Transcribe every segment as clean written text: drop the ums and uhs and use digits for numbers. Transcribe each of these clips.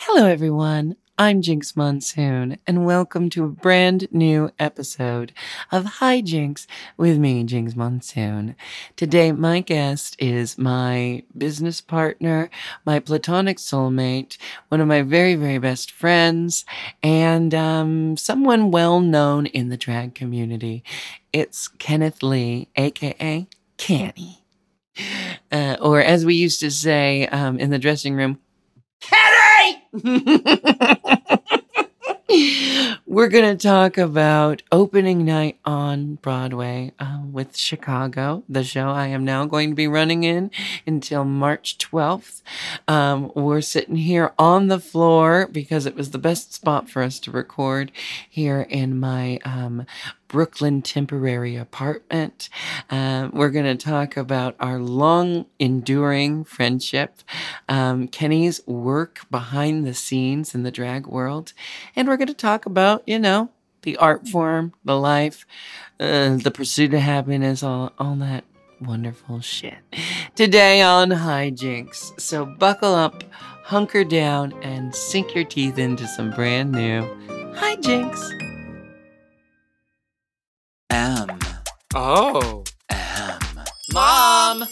Hello, everyone. I'm Jinx Monsoon, and welcome to a brand new episode of Hi Jinx with me, Jinx Monsoon. Today, my guest is my business partner, my platonic soulmate, one of my very, very best friends, and someone well-known in the drag community. It's Kenneth Lee, a.k.a. Kenny. Or as we used to say in the dressing room, Kenny! We're going to talk about opening night on Broadway with Chicago, the show I am now going to be running in until March 12th. We're sitting here on the floor because it was the best spot for us to record here in my Brooklyn temporary apartment. We're going to talk about our long enduring friendship, Kenny's work behind the scenes in the drag world. And we're going to talk about, you know, the art form, the life, the pursuit of happiness, all that wonderful shit today on Hi Jinx. So buckle up, hunker down, and sink your teeth into some brand new Hi Jinx. Mom!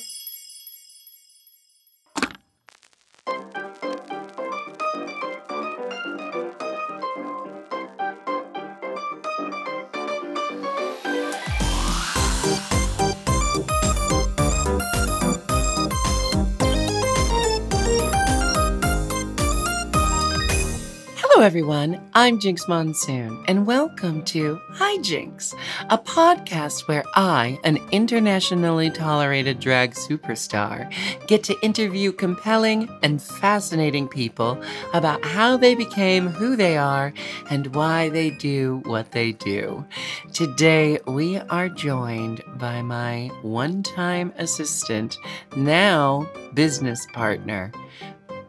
Hello everyone, I'm Jinx Monsoon, and welcome to Hi Jinx, a podcast where I, an internationally tolerated drag superstar, get to interview compelling and fascinating people about how they became who they are and why they do what they do. Today, we are joined by my one-time assistant, now business partner,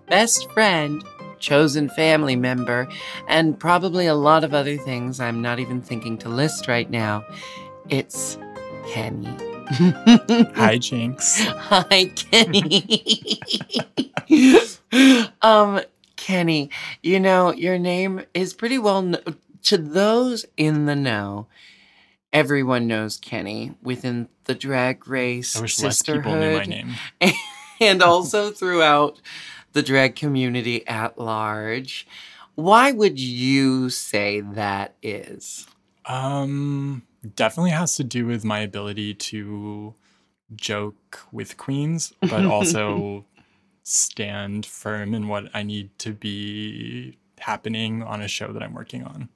best friend, chosen family member, and probably a lot of other things I'm not even thinking to list right now. It's Kenny. Hi, Jinx. Hi, Kenny. Kenny, you know, your name is pretty well known. To those in the know, everyone knows Kenny within the drag race sisterhood. I wish less people knew my name. And also throughout the drag community at large. Why would you say that is? Definitely has to do with my ability to joke with queens, but also stand firm in what I need to be happening on a show that I'm working on.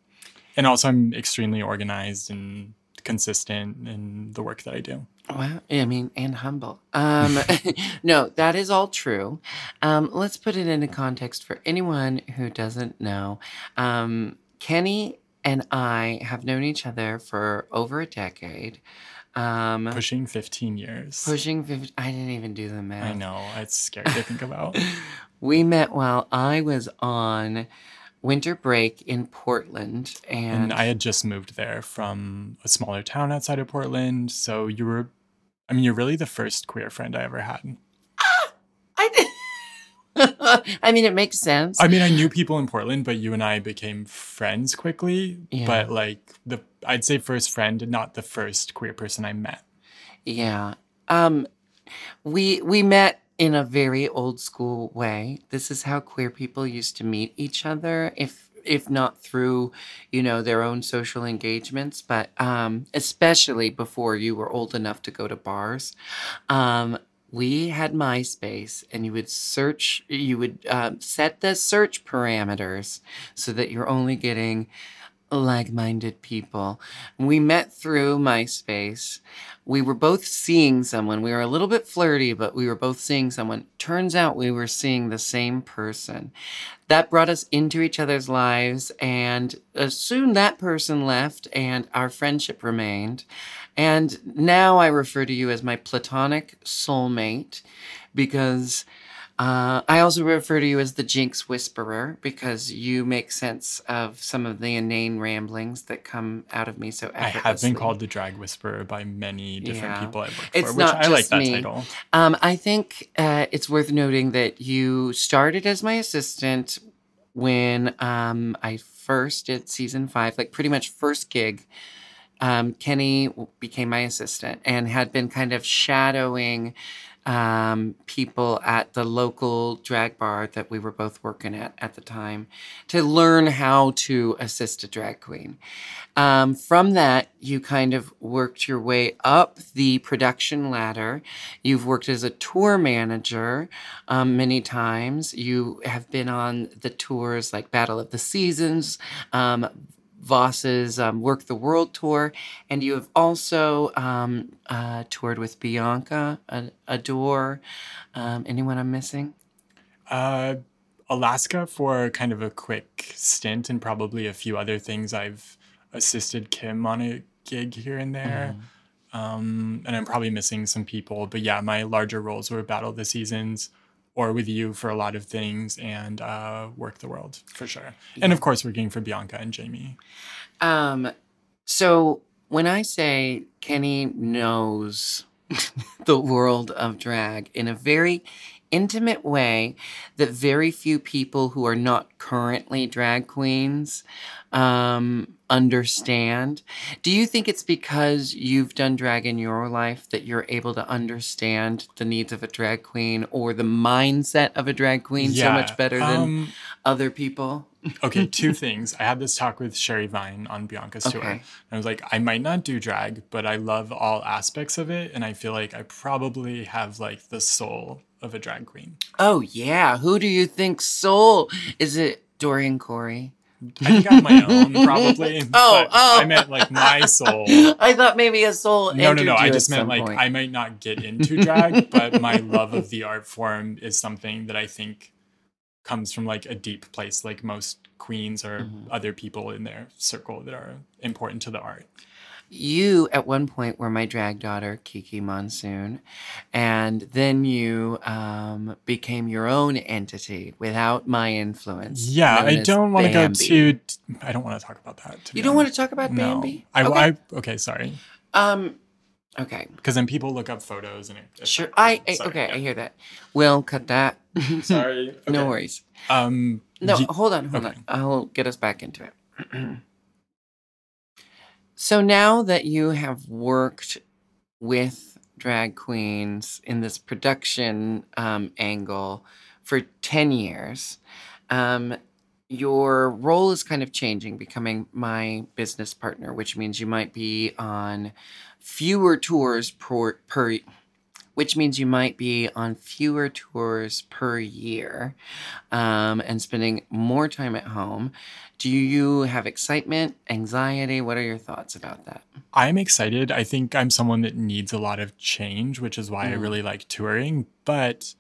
And also I'm extremely organized and consistent in the work that I do. Well, I mean, and humble. No, that is all true. Let's put it into context for anyone who doesn't know. Kenny and I have known each other for over a decade. Pushing 15 years. Pushing 15. I didn't even do the math. I know. It's scary to think about. We met while I was on winter break in Portland. And I had just moved there from a smaller town outside of Portland. So you were, I mean, you're really the first queer friend I ever had. I mean, it makes sense. I mean, I knew people in Portland, but you and I became friends quickly. Yeah. But like, I'd say first friend, not the first queer person I met. Yeah. We met in a very old school way. This is how queer people used to meet each other. If if not through, you know, their own social engagements, but especially before you were old enough to go to bars. We had MySpace, and you would search, you would set the search parameters so that you're only getting like-minded people. We met through MySpace. We were both seeing someone. We were a little bit flirty, but we were both seeing someone. Turns out we were seeing the same person. That brought us into each other's lives, and soon that person left, and our friendship remained. And now I refer to you as my platonic soulmate, because I also refer to you as the Jinx Whisperer, because you make sense of some of the inane ramblings that come out of me so effortlessly. I have been called the Drag Whisperer by many different people I've worked for, which I like that title. I think it's worth noting that you started as my assistant when I first did season 5, like pretty much first gig. Kenny became my assistant and had been kind of shadowing people at the local drag bar that we were both working at the time to learn how to assist a drag queen. From that, you kind of worked your way up the production ladder. You've worked as a tour manager many times. You have been on the tours like Battle of the Seasons, Voss's Work the World tour, and you have also toured with Bianca, Adore. Anyone I'm missing? Alaska for kind of a quick stint, and probably a few other things. I've assisted Kim on a gig here and there, and I'm probably missing some people. But yeah, my larger roles were Battle of the Seasons, or with you for a lot of things, and Work the World, for sure. Yeah. And, of course, working for Bianca and Jamie. So when I say Kenny knows the world of drag in a very intimate way that very few people who are not currently drag queens understand. Do you think it's because you've done drag in your life that you're able to understand the needs of a drag queen or the mindset of a drag queen so much better than other people? Okay, two things. I had this talk with Sherry Vine on Bianca's tour. And I was like, I might not do drag, but I love all aspects of it. And I feel like I probably have like the soul of a drag queen. Oh, yeah. Who do you think soul? Is it Dorian Corey? I think I'm my own, probably. I meant like my soul. I thought maybe a soul. No. I just meant like I might not get into drag, but my love of the art form is something that I think comes from like a deep place, like most queens or other people in their circle that are important to the art. You, at one point, were my drag daughter, Kiki Monsoon, and then you became your own entity without my influence. Yeah, I don't want to go too... I don't want to talk about that. You don't want to talk about Bambi? No. Okay, sorry. Okay. Because then people look up photos and... I hear that. We'll cut that. Sorry. Okay. No worries. Hold on. I'll get us back into it. So now that you have worked with drag queens in this production angle for 10 years, your role is kind of changing, becoming my business partner, which means you might be on fewer tours per year and spending more time at home. Do you have excitement, anxiety? What are your thoughts about that? I'm excited. I think I'm someone that needs a lot of change, which is why I really like touring. But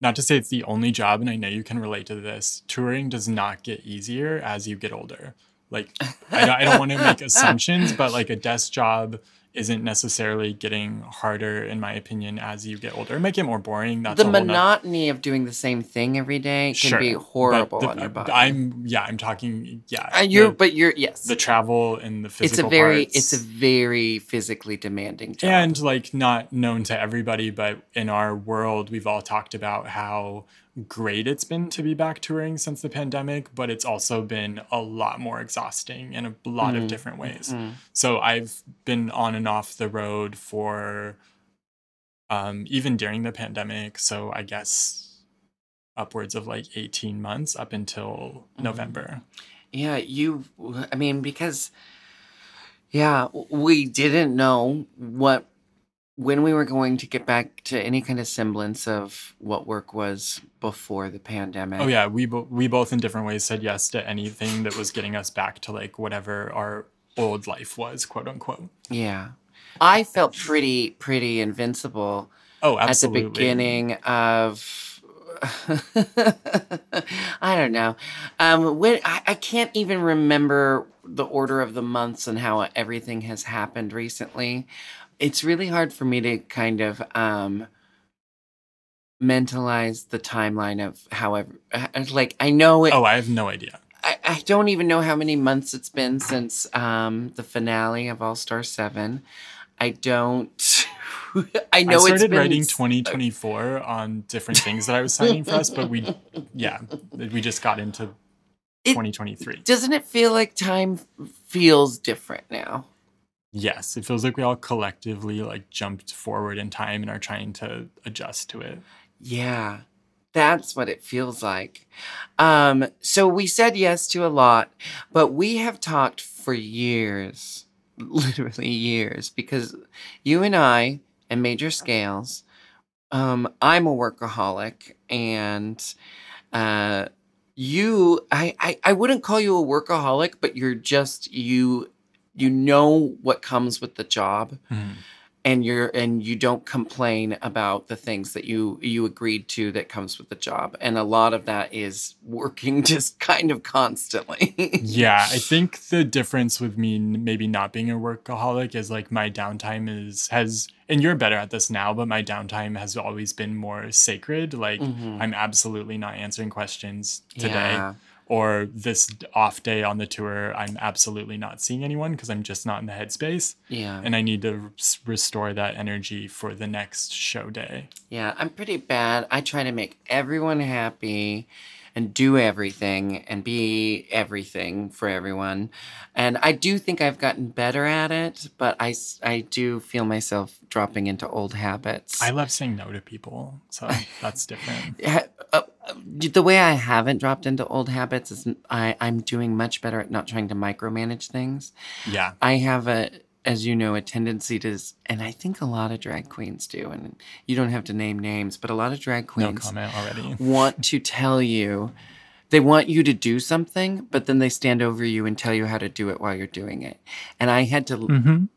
not to say it's the only job, and I know you can relate to this, touring does not get easier as you get older. Like, I don't want to make assumptions, but like a desk job isn't necessarily getting harder, in my opinion, as you get older. It might get more boring. That's the monotony of doing the same thing every day can be horrible on your body. I'm talking, the travel and the physical parts. It's a very physically demanding job. And like not known to everybody, but in our world, we've all talked about how great it's been to be back touring since the pandemic, but it's also been a lot more exhausting in a lot of different ways. So I've been on and off the road for even during the pandemic, so I guess upwards of like 18 months up until November. Yeah, we didn't know when we were going to get back to any kind of semblance of what work was before the pandemic. Oh yeah, we both in different ways said yes to anything that was getting us back to like whatever our old life was, quote unquote. Yeah. I felt pretty invincible. Oh, absolutely. At the beginning of I don't know. I can't even remember the order of the months and how everything has happened recently. It's really hard for me to kind of mentalize the timeline of however. Like, I know it. Oh, I have no idea. I don't even know how many months it's been since the finale of All Star 7. I don't. I know it's been. I started writing 2024 on different things that I was signing for us, but we just got into 2023. Doesn't it feel like time feels different now? Yes, it feels like we all collectively like jumped forward in time and are trying to adjust to it. Yeah, that's what it feels like. So we said yes to a lot, but we have talked for years, literally years, because you and I and Major Scales, I'm a workaholic, and you, I wouldn't call you a workaholic, but you're just you. You know what comes with the job, and you don't complain about the things that you agreed to that comes with the job. And a lot of that is working just kind of constantly. Yeah, I think the difference with me maybe not being a workaholic is like my downtime has, and you're better at this now, but my downtime has always been more sacred. Like I'm absolutely not answering questions today. Yeah. Or this off day on the tour, I'm absolutely not seeing anyone because I'm just not in the headspace. Yeah. And I need to restore that energy for the next show day. Yeah, I'm pretty bad. I try to make everyone happy and do everything and be everything for everyone. And I do think I've gotten better at it, but I do feel myself dropping into old habits. I love saying no to people, so that's different. The way I haven't dropped into old habits is I'm doing much better at not trying to micromanage things. Yeah. I have as you know, a tendency to, and I think a lot of drag queens do, and you don't have to name names, but a lot of drag queens want to tell you, they want you to do something, but then they stand over you and tell you how to do it while you're doing it. And I had to,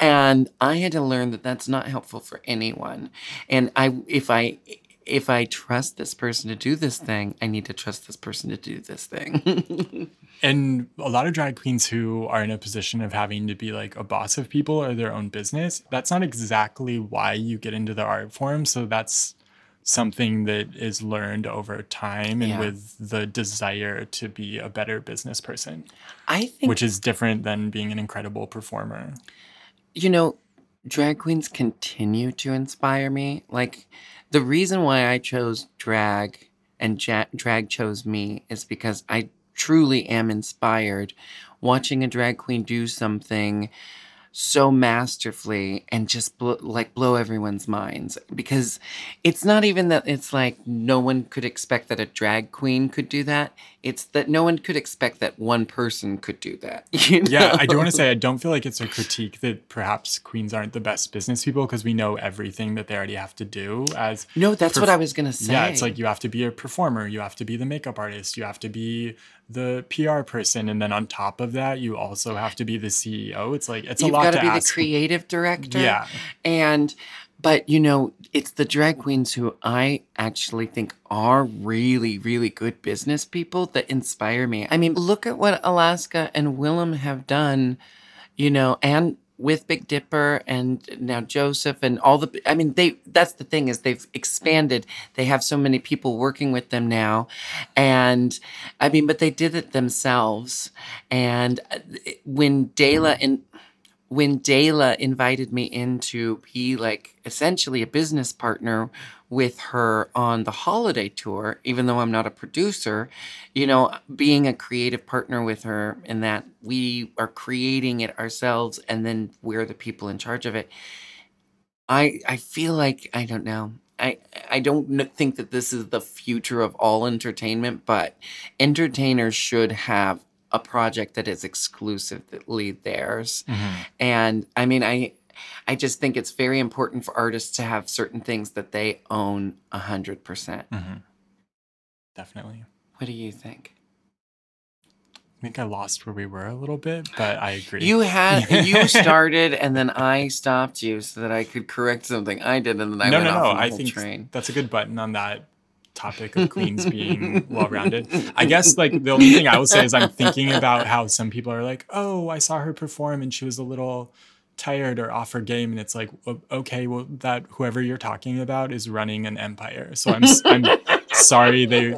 and I had to learn that that's not helpful for anyone. And if I trust this person to do this thing, I need to trust this person to do this thing. And a lot of drag queens who are in a position of having to be like a boss of people or their own business, that's not exactly why you get into the art form. So that's something that is learned over time and with the desire to be a better business person, I think, which is different than being an incredible performer. You know, drag queens continue to inspire me. Like, the reason why I chose drag and drag chose me is because I truly am inspired watching a drag queen do something so masterfully and just blow everyone's minds, because it's not even that it's like no one could expect that a drag queen could do that. It's that no one could expect that one person could do that. You know? Yeah, I do want to say I don't feel like it's a critique that perhaps queens aren't the best business people, because we know everything that they already have to do as... No, that's what I was going to say. Yeah, it's like you have to be a performer, you have to be the makeup artist, you have to be the PR person, and then on top of that, you also have to be the CEO. It's like, it's a lot to ask. You've got to be the creative director. Yeah. But, you know, it's the drag queens who I actually think are really, really good business people that inspire me. I mean, look at what Alaska and Willem have done, you know, and with Big Dipper and now Joseph and all the... I mean, that's the thing, is they've expanded. They have so many people working with them now. And, I mean, but they did it themselves. And when DeLa... When DeLa invited me in to be, like, essentially a business partner with her on the holiday tour, even though I'm not a producer, you know, being a creative partner with her in that we are creating it ourselves and then we're the people in charge of it. I feel like, I don't know, I don't think that this is the future of all entertainment, but entertainers should have a project that is exclusively theirs. Mm-hmm. And I mean, I just think it's very important for artists to have certain things that they own 100%. Mm-hmm. Definitely. What do you think? I think I lost where we were a little bit, but I agree. You started, and then I stopped you so that I could correct something I did, and then I went off on the whole train. That's a good button on that topic of queens being well-rounded. I guess like the only thing I will say is I'm thinking about how some people are like, oh, I saw her perform and she was a little tired or off her game, and it's like, okay, well, that whoever you're talking about is running an empire. So I'm sorry they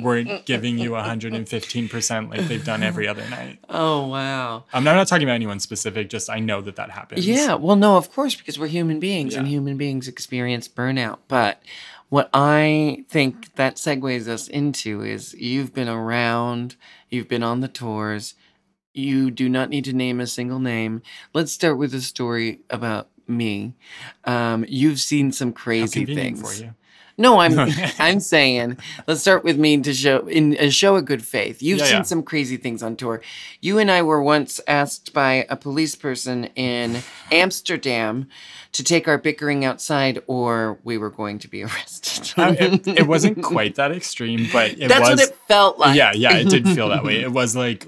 weren't giving you 115% like they've done every other night. Oh, wow. I'm not talking about anyone specific, just I know that happens. Yeah, well, no, of course, because we're human beings, and human beings experience burnout. But what I think that segues us into is you've been around, you've been on the tours, you do not need to name a single name. Let's start with a story about me. You've seen some crazy things. For you. No, I'm saying, let's start with me to show a good faith. You've seen some crazy things on tour. You and I were once asked by a police person in Amsterdam to take our bickering outside, or we were going to be arrested. It wasn't quite that extreme, but that's what it felt like. Yeah, it did feel that way. It was like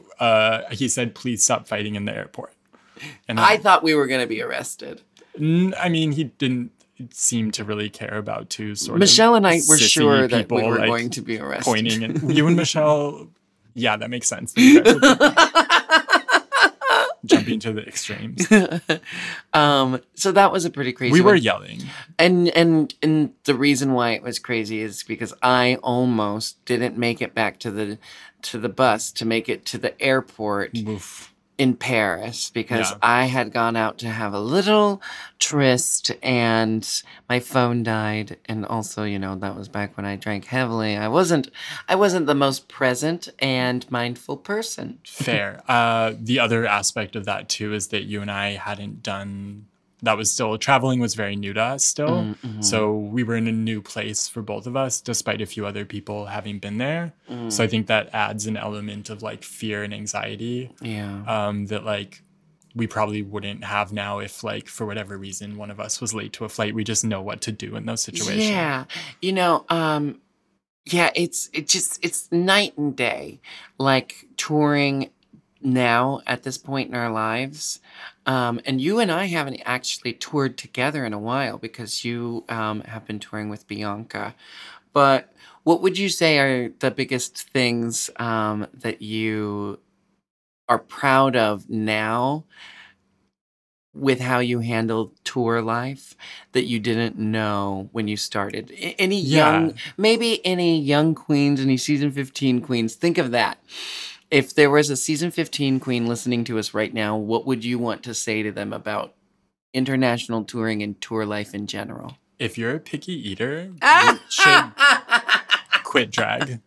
he said, "Please stop fighting in the airport," and I thought we were going to be arrested. I mean, he didn't seem to really care about two sort Michelle of Michelle and I were sure people, that we were like, going to be arrested. Pointing and you and Michelle, yeah, that makes sense. Jumping to the extremes. So that was a pretty crazy. We were yelling, and the reason why it was crazy is because I almost didn't make it back to the bus to make it to the airport. Oof. In Paris, because I had gone out to have a little tryst and my phone died. And also, you know, that was back when I drank heavily. I wasn't the most present and mindful person. Fair. The other aspect of that, too, is that you and I hadn't done... That was still, traveling was very new to us still. Mm-hmm. So we were in a new place for both of us, despite a few other people having been there. Mm. So I think that adds an element of like fear and anxiety that like we probably wouldn't have now if like for whatever reason, one of us was late to a flight. We just know what to do in those situations. Yeah, you know, it's night and day, like touring now at this point in our lives. And you and I haven't actually toured together in a while because you have been touring with Bianca. But what would you say are the biggest things that you are proud of now with how you handle tour life that you didn't know when you started? Any young queens, any season 15 queens, think of that. If there was a season 15 queen listening to us right now, what would you want to say to them about international touring and tour life in general? If you're a picky eater, you should quit drag.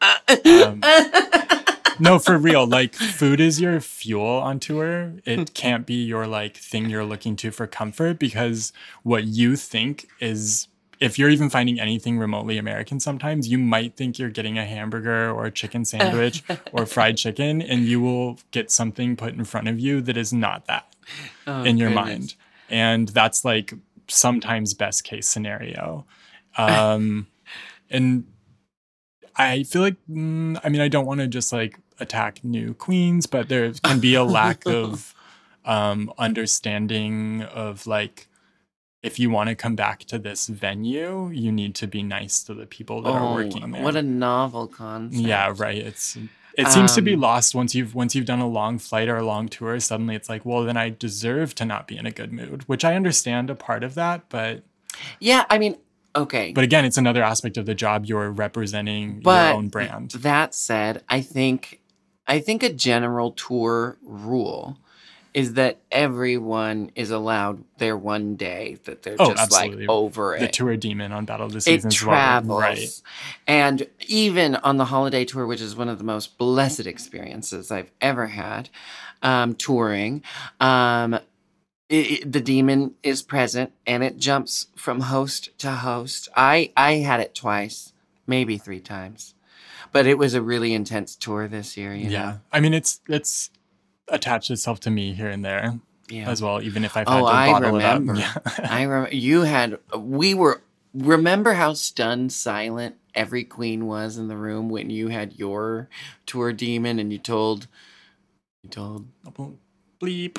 No, for real. Like, food is your fuel on tour. It can't be your, like, thing you're looking to for comfort, because what you think is... If you're even finding anything remotely American sometimes, you might think you're getting a hamburger or a chicken sandwich or fried chicken, and you will get something put in front of you that is not that in your mind. And that's like sometimes best case scenario. And I feel like, I don't want to just like attack new queens, but there can be a lack of understanding of like, if you want to come back to this venue, you need to be nice to the people that are working there. What a novel concept. Yeah, right. It seems to be lost once you've done a long flight or a long tour. Suddenly it's like, well, then I deserve to not be in a good mood, which I understand a part of that, but... Yeah, I mean, okay. But again, it's another aspect of the job. You're representing your own brand. That said, I think a general tour rule... is that everyone is allowed their one day that they're just absolutely. Like over it. The tour demon on Battle of the Seasons. It travels. Right. And even on the holiday tour, which is one of the most blessed experiences I've ever had touring, The demon is present, and it jumps from host to host. I had it twice, maybe three times. But it was a really intense tour this year, you know? I mean, it's attached itself to me here and there as well, even if I've had to bottle it up. Yeah. I remember. Remember how stunned silent every queen was in the room when you had your tour demon and you told... Bleep.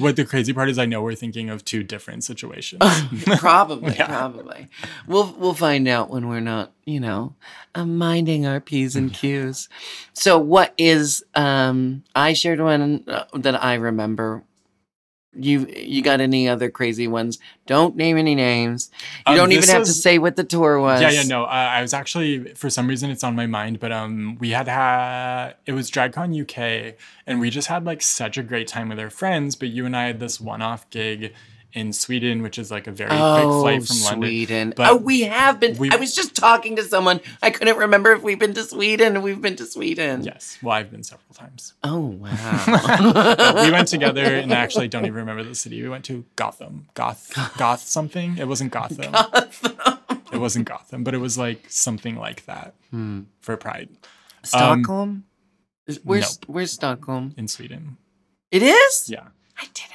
What the crazy part is, I know we're thinking of two different situations. Probably. We'll find out when we're not, minding our P's and Q's. So what is? I shared one that I remember. You got any other crazy ones? Don't name any names. You don't even have to say what the tour was. No. I was actually, for some reason, it's on my mind, but we had it was DragCon UK, and we just had like such a great time with our friends. But you and I had this one-off gig in Sweden, which is like a very big flight from London. But we have been. I was just talking to someone. I couldn't remember if we've been to Sweden. We've been to Sweden. Yes. Well, I've been several times. Oh, wow. We went together, and I actually don't even remember the city. We went to Gotham. Goth something? It wasn't Gotham. It wasn't Gotham, but it was like something like that for Pride. Stockholm? Where's Stockholm? In Sweden. It is? Yeah. I did it.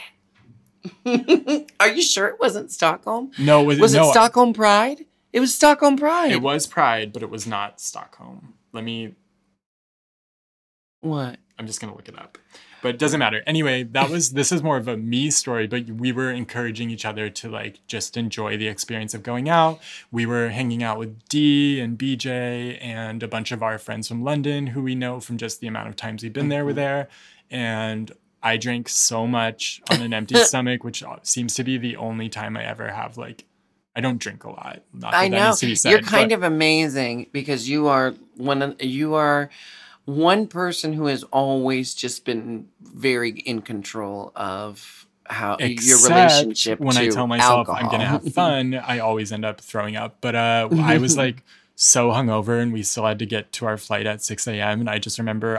Are you sure it wasn't Stockholm? No, was it Stockholm Pride? It was Stockholm Pride. It was Pride, but it was not Stockholm. What? I'm just gonna look it up, but it doesn't matter. Anyway, this is more of a me story, but we were encouraging each other to like just enjoy the experience of going out. We were hanging out with Dee and BJ and a bunch of our friends from London who we know from just the amount of times we've been there. Were there, and I drank so much on an empty stomach, which seems to be the only time I ever have, I don't drink a lot. Not that I know. That needs to be said, you're kind of amazing because you are one person who has always just been very in control of how your relationship when to I tell myself alcohol. I'm going to have fun, I always end up throwing up. But I was like so hungover, and we still had to get to our flight at 6 a.m. And I just remember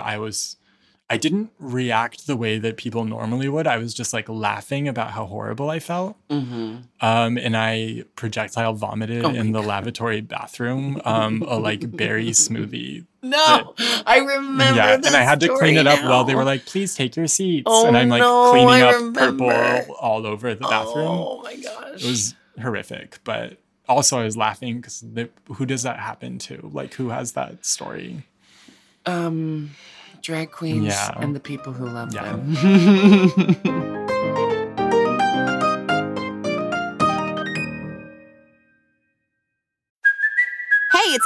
I didn't react the way that people normally would. I was just like laughing about how horrible I felt. Mm-hmm. And I projectile vomited in the lavatory bathroom, a like berry smoothie. No, I remember that. And I had to clean it up while they were like, please take your seats. And I'm like cleaning up purple all over the bathroom. Oh my gosh. It was horrific. But also I was laughing because who does that happen to? Like, who has that story? Drag queens and the people who love them. Hey, it's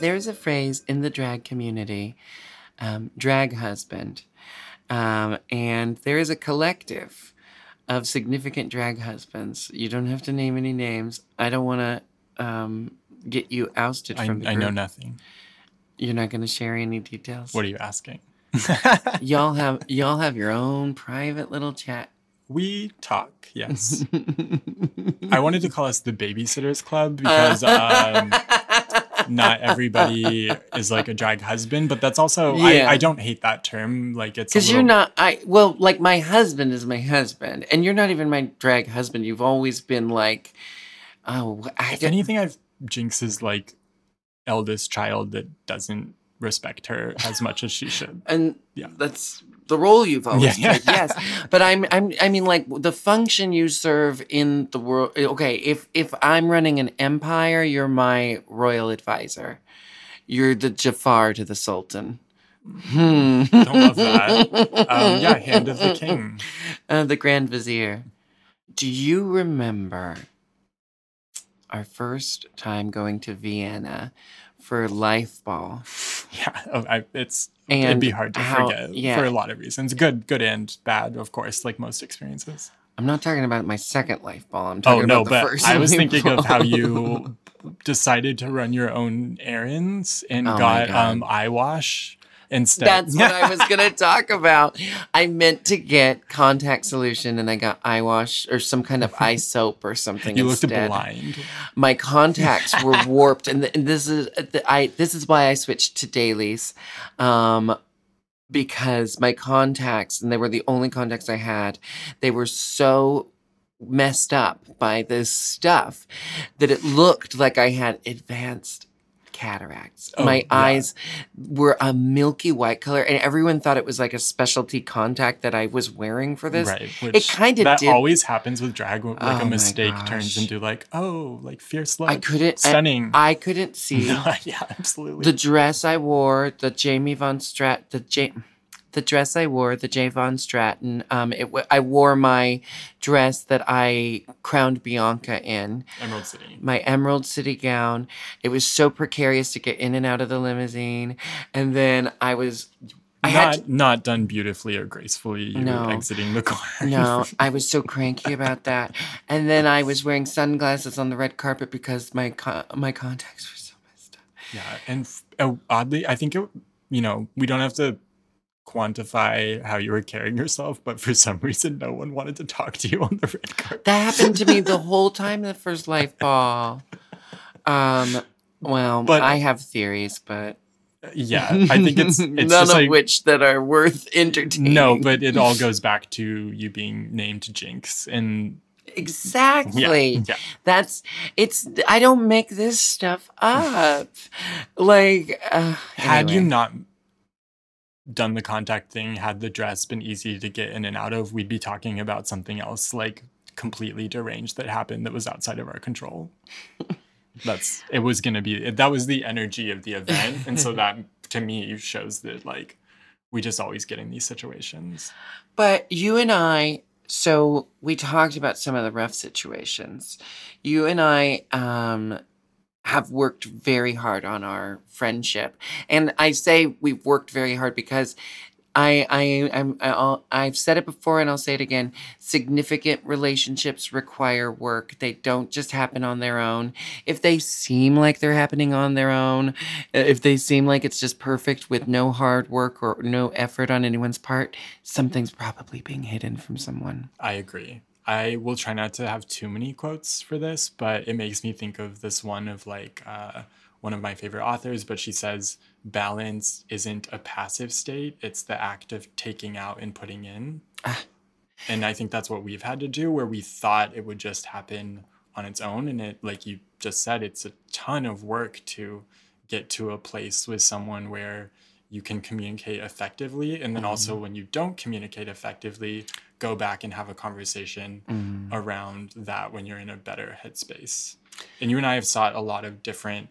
There's a phrase in the drag community, drag husband. And there is a collective of significant drag husbands. You don't have to name any names. I don't want to get you ousted from the group. I know nothing. You're not going to share any details? What are you asking? Y'all have your own private little chat. We talk, yes. I wanted to call us the Babysitters Club because... not everybody is like a drag husband, but that's also I don't hate that term. Like it's because you're not. Like my husband is my husband, and you're not even my drag husband. You've always been like, I've Jinx is like eldest child that doesn't respect her as much as she should. And that's the role you've always played. Yes. But I mean, like, the function you serve in the world. Okay, if I'm running an empire, you're my royal advisor. You're the Jafar to the Sultan. Don't love that. Hand of the king. The Grand Vizier. Do you remember our first time going to Vienna for Life Ball? Yeah, it'd be hard to forget for a lot of reasons. Good and bad, of course, like most experiences. I'm not talking about my second Life Ball. I'm talking about the first. I was thinking of how you decided to run your own errands and got eyewash instead. That's what I was going to talk about. I meant to get contact solution and I got eyewash or some kind of eye soap or something. You looked blind. My contacts were warped, and this is why I switched to dailies, because my contacts, and they were the only contacts I had, they were so messed up by this stuff that it looked like I had advanced cataracts. Eyes were a milky white color, and everyone thought it was like a specialty contact that I was wearing for this. Right, it kind of did. That always happens with drag. Like a mistake turns into like fierce look. Stunning. I couldn't see. No, yeah, absolutely. The dress I wore, the Jamie Von Strat, the dress I wore, the J. Von Stratton. I wore my dress that I crowned Bianca in. Emerald City. My Emerald City gown. It was so precarious to get in and out of the limousine. And then I was... not done beautifully or gracefully. You were exiting the car. No, I was so cranky about that. And then I was wearing sunglasses on the red carpet because my contacts were so messed up. Yeah, and oddly, I think, we don't have to quantify how you were carrying yourself, but for some reason no one wanted to talk to you on the red carpet. That happened to me the whole time the first Life Ball. But I have theories, but yeah, I think it's none of which that are worth entertaining. No, but it all goes back to you being named Jinx and exactly. Yeah. I don't make this stuff up. Had you not done the contact thing, had the dress been easy to get in and out of, we'd be talking about something else, like completely deranged that happened that was outside of our control. That was the energy of the event. And so that, to me, shows that, like, we just always get in these situations. But you and I, so we talked about some of the rough situations. You and I, have worked very hard on our friendship. And I say we've worked very hard because I've said it before and I'll say it again. Significant relationships require work. They don't just happen on their own. If they seem like they're happening on their own, if they seem like it's just perfect with no hard work or no effort on anyone's part, something's probably being hidden from someone. I agree. I will try not to have too many quotes for this, but it makes me think of this one of one of my favorite authors, but she says, balance isn't a passive state. It's the act of taking out and putting in. And I think that's what we've had to do, where we thought it would just happen on its own. And it, like you just said, it's a ton of work to get to a place with someone where you can communicate effectively. And then also when you don't communicate effectively, go back and have a conversation around that when you're in a better headspace. And you and I have sought a lot of different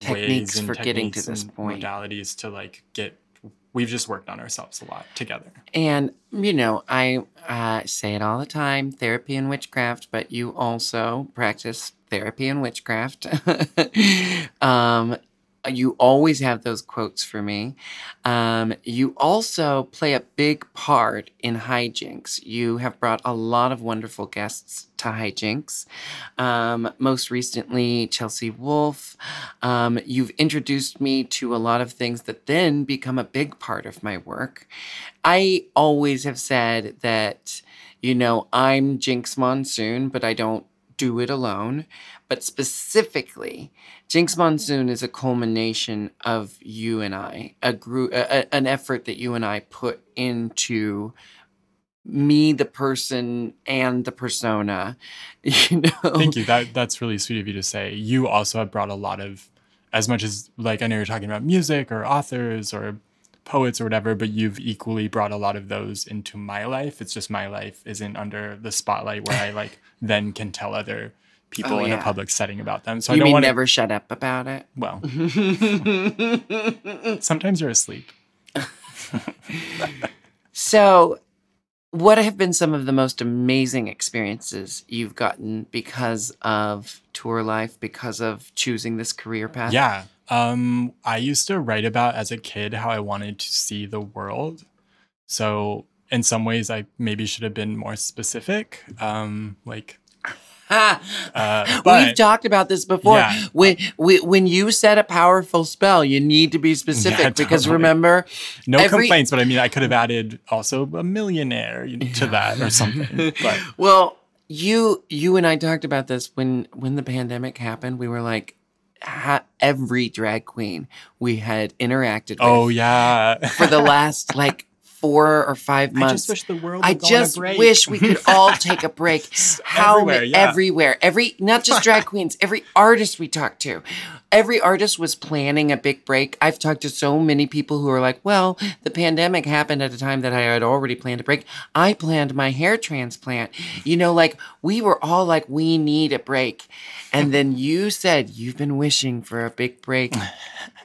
techniques ways and for getting to this point, modalities to we've just worked on ourselves a lot together. And, I say it all the time, therapy and witchcraft, but you also practice therapy and witchcraft. You always have those quotes for me. You also play a big part in Hi Jinx. You have brought a lot of wonderful guests to Hi Jinx. Most recently, Chelsea Wolfe. You've introduced me to a lot of things that then become a big part of my work. I always have said that, I'm Jinx Monsoon, but I don't do it alone. But specifically, Jinx Monsoon is a culmination of you and I, an effort that you and I put into me, the person, and the persona. Thank you. That's really sweet of you to say. You also have brought a lot of as much as, like, I know you're talking about music or authors or poets or whatever, but you've equally brought a lot of those into my life. It's just my life isn't under the spotlight where I, like, then can tell other people in a public setting about them. So you never shut up about it? Well. Sometimes you're asleep. So what have been some of the most amazing experiences you've gotten because of tour life, because of choosing this career path? Yeah. I used to write about as a kid how I wanted to see the world. So in some ways, I maybe should have been more specific. We've talked about this before. Yeah. When you set a powerful spell, you need to be specific because remember, complaints. But I mean, I could have added also a millionaire to that or something. But. Well, you and I talked about this when the pandemic happened. We were like, every drag queen we had interacted with. Oh yeah, for the last 4 or 5 months. I just wish the world was on a break. I just wish we could all take a break. Everywhere. Not just drag queens, every artist we talked to. Every artist was planning a big break. I've talked to so many people who are like, well, the pandemic happened at a time that I had already planned a break. I planned my hair transplant. We were all like, we need a break. And then you said, you've been wishing for a big break.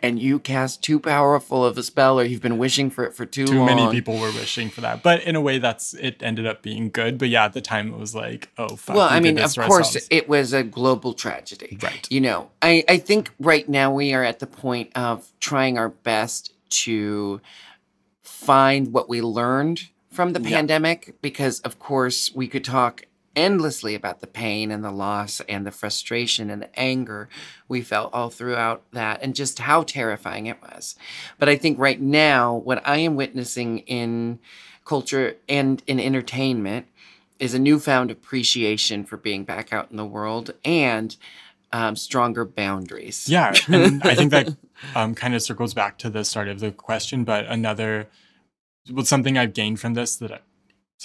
And you cast too powerful of a spell, or you've been wishing for it for too long. Too many people were wishing for that. But in a way, it ended up being good. But yeah, at the time, it was like, oh, fuck. Well, I mean, of course, it was a global tragedy. Right. I think right now we are at the point of trying our best to find what we learned from the pandemic. Because, of course, we could talk endlessly about the pain and the loss and the frustration and the anger we felt all throughout that and just how terrifying it was. But I think right now what I am witnessing in culture and in entertainment is a newfound appreciation for being back out in the world and stronger boundaries. Yeah, and I think that kind of circles back to the start of the question, but something I've gained from this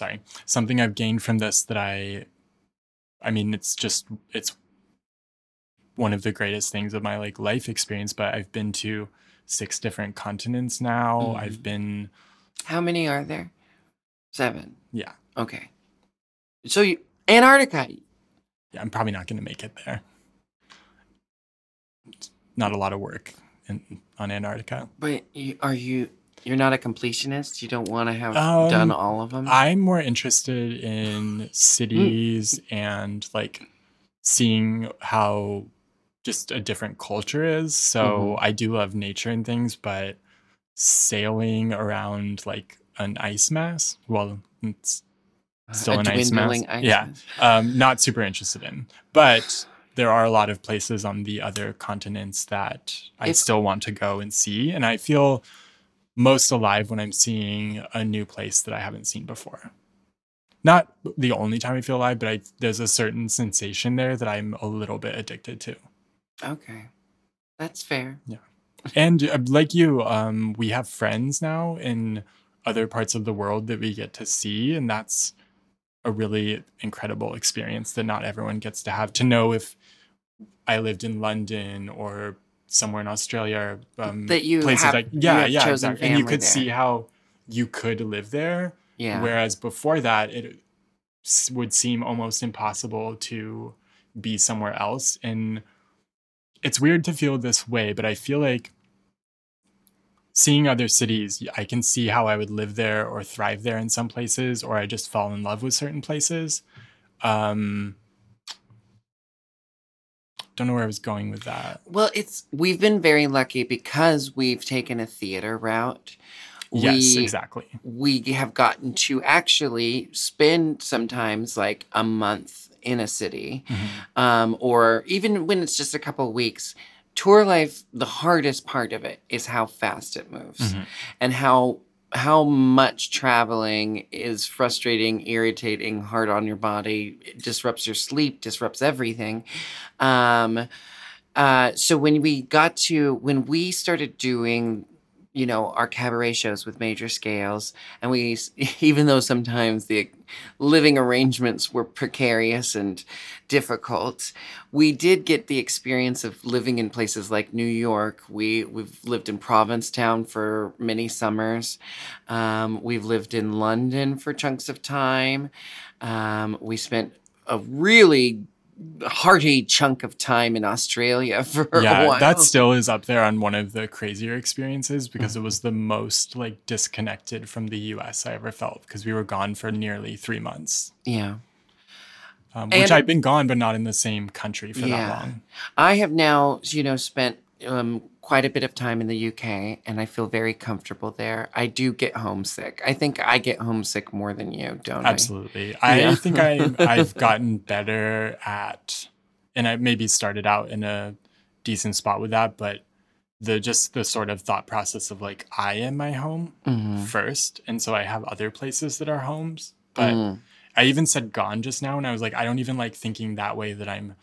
it's one of the greatest things of my life experience, but I've been to 6 different continents now. Mm-hmm. How many are there? 7. Yeah. Okay. So Antarctica. Yeah, I'm probably not going to make it there. It's not a lot of work on Antarctica. But you're not a completionist? You don't want to have done all of them? I'm more interested in cities and, seeing how just a different culture is. So I do love nature and things, but sailing around, an ice mass, well, it's still an ice mass. Ice mass. Not super interested in. But there are a lot of places on the other continents that I still want to go and see. And I feel most alive when I'm seeing a new place that I haven't seen before. Not the only time I feel alive, but there's a certain sensation there that I'm a little bit addicted to. Okay. That's fair. Yeah. And we have friends now in other parts of the world that we get to see, and that's a really incredible experience that not everyone gets to have. To know if I lived in London or somewhere in Australia, that you places have, like you have exactly. And you could see how you could live there. Yeah. Whereas before that, it would seem almost impossible to be somewhere else. And it's weird to feel this way, but I feel like seeing other cities, I can see how I would live there or thrive there in some places, or I just fall in love with certain places. Don't know where I was going with that. Well, we've been very lucky because we've taken a theater route. Yes, exactly. We have gotten to actually spend sometimes a month in a city, or even when it's just a couple of weeks. Tour life, the hardest part of it is how fast it moves and how much traveling is frustrating, irritating, hard on your body. It disrupts your sleep, disrupts everything. So when we started doing you know, our cabaret shows with Major Scales. And we, even though sometimes the living arrangements were precarious and difficult, we did get the experience of living in places like New York. We've lived in Provincetown for many summers. We've lived in London for chunks of time. We spent a really hearty chunk of time in Australia for a while. That still is up there on one of the crazier experiences because it was the most like disconnected from the US I ever felt because we were gone for nearly 3 months. Yeah. Which I've been gone, but not in the same country for that long. I have now, you know, spent quite a bit of time in the UK and I feel very comfortable there. I do get homesick. I think I get homesick more than you, don't I? Absolutely. I think I've gotten better at, and I maybe started out in a decent spot with that, but the sort of thought process of like, I am my home first. And so I have other places that are homes, but I even said gone just now. And I was like, I don't even like thinking that way that I'm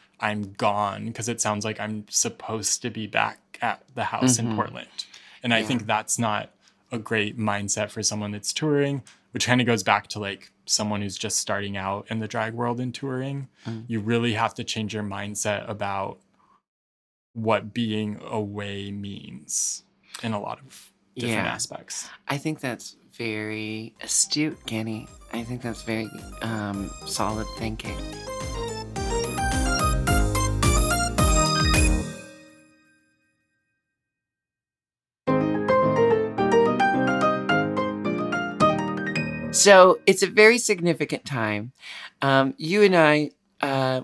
gone. Cause it sounds like I'm supposed to be back at the house in Portland. And I think that's not a great mindset for someone that's touring, which kind of goes back to like someone who's just starting out in the drag world and touring. You really have to change your mindset about what being away means in a lot of different aspects. I think that's very astute, Kenny. I think that's very solid thinking. So it's a very significant time. You and I,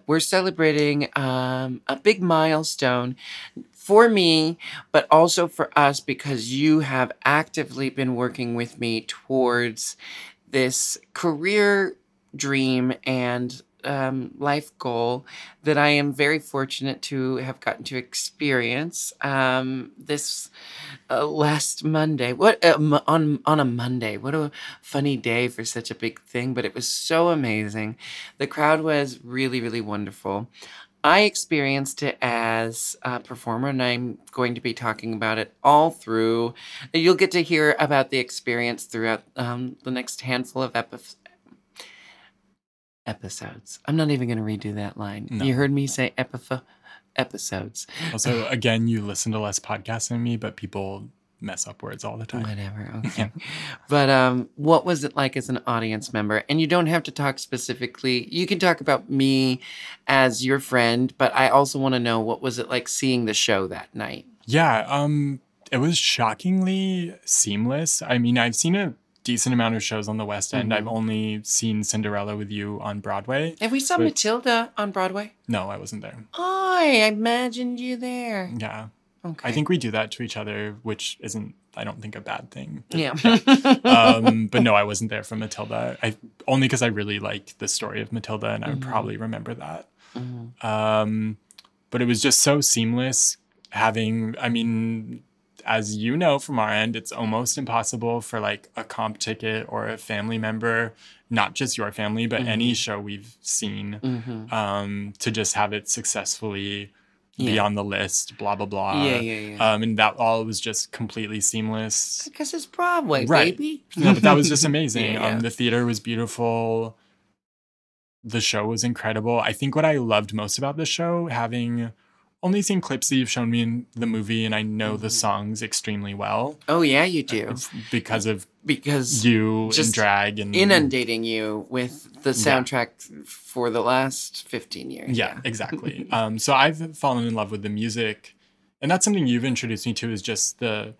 we're celebrating a big milestone for me, but also for us because you have actively been working with me towards this career dream and life goal that I am very fortunate to have gotten to experience this last Monday. What on a Monday? What a funny day for such a big thing! But it was so amazing. The crowd was really, really wonderful. I experienced it as a performer, and I'm going to be talking about it all through. You'll get to hear about the experience throughout the next handful of episodes. I'm not even going to redo that line. No. You heard me say episodes. Also, again, you listen to less podcasts than me, but people mess up words all the time. Whatever. Okay. But what was it like as an audience member? And you don't have to talk specifically. You can talk about me as your friend, but I also want to know, what was it like seeing the show that night? Yeah. It was shockingly seamless. I mean, I've seen a decent amount of shows on the West End. I've only seen Cinderella with you on Broadway. And we saw Matilda on Broadway? No, I wasn't there. Oh, I imagined you there. Yeah. Okay. I think we do that to each other, which isn't, I don't think, a bad thing. Yeah. But no, I wasn't there for Matilda. Only because I really like the story of Matilda, and I would probably remember that. But it was just so seamless having, I mean, as you know from our end, it's almost impossible for like a comp ticket or a family member, not just your family, but any show we've seen, to just have it successfully be on the list, blah, blah, blah. Yeah. And that all was just completely seamless. Because it's Broadway, baby. No, but that was just amazing. The theater was beautiful. The show was incredible. I think what I loved most about the show, having only seen clips that you've shown me in the movie, and I know the songs extremely well. Oh, yeah, you do. Because you just and drag. And inundating you with the soundtrack for the last 15 years. Yeah. Exactly. So I've fallen in love with the music. And that's something you've introduced me to, is just the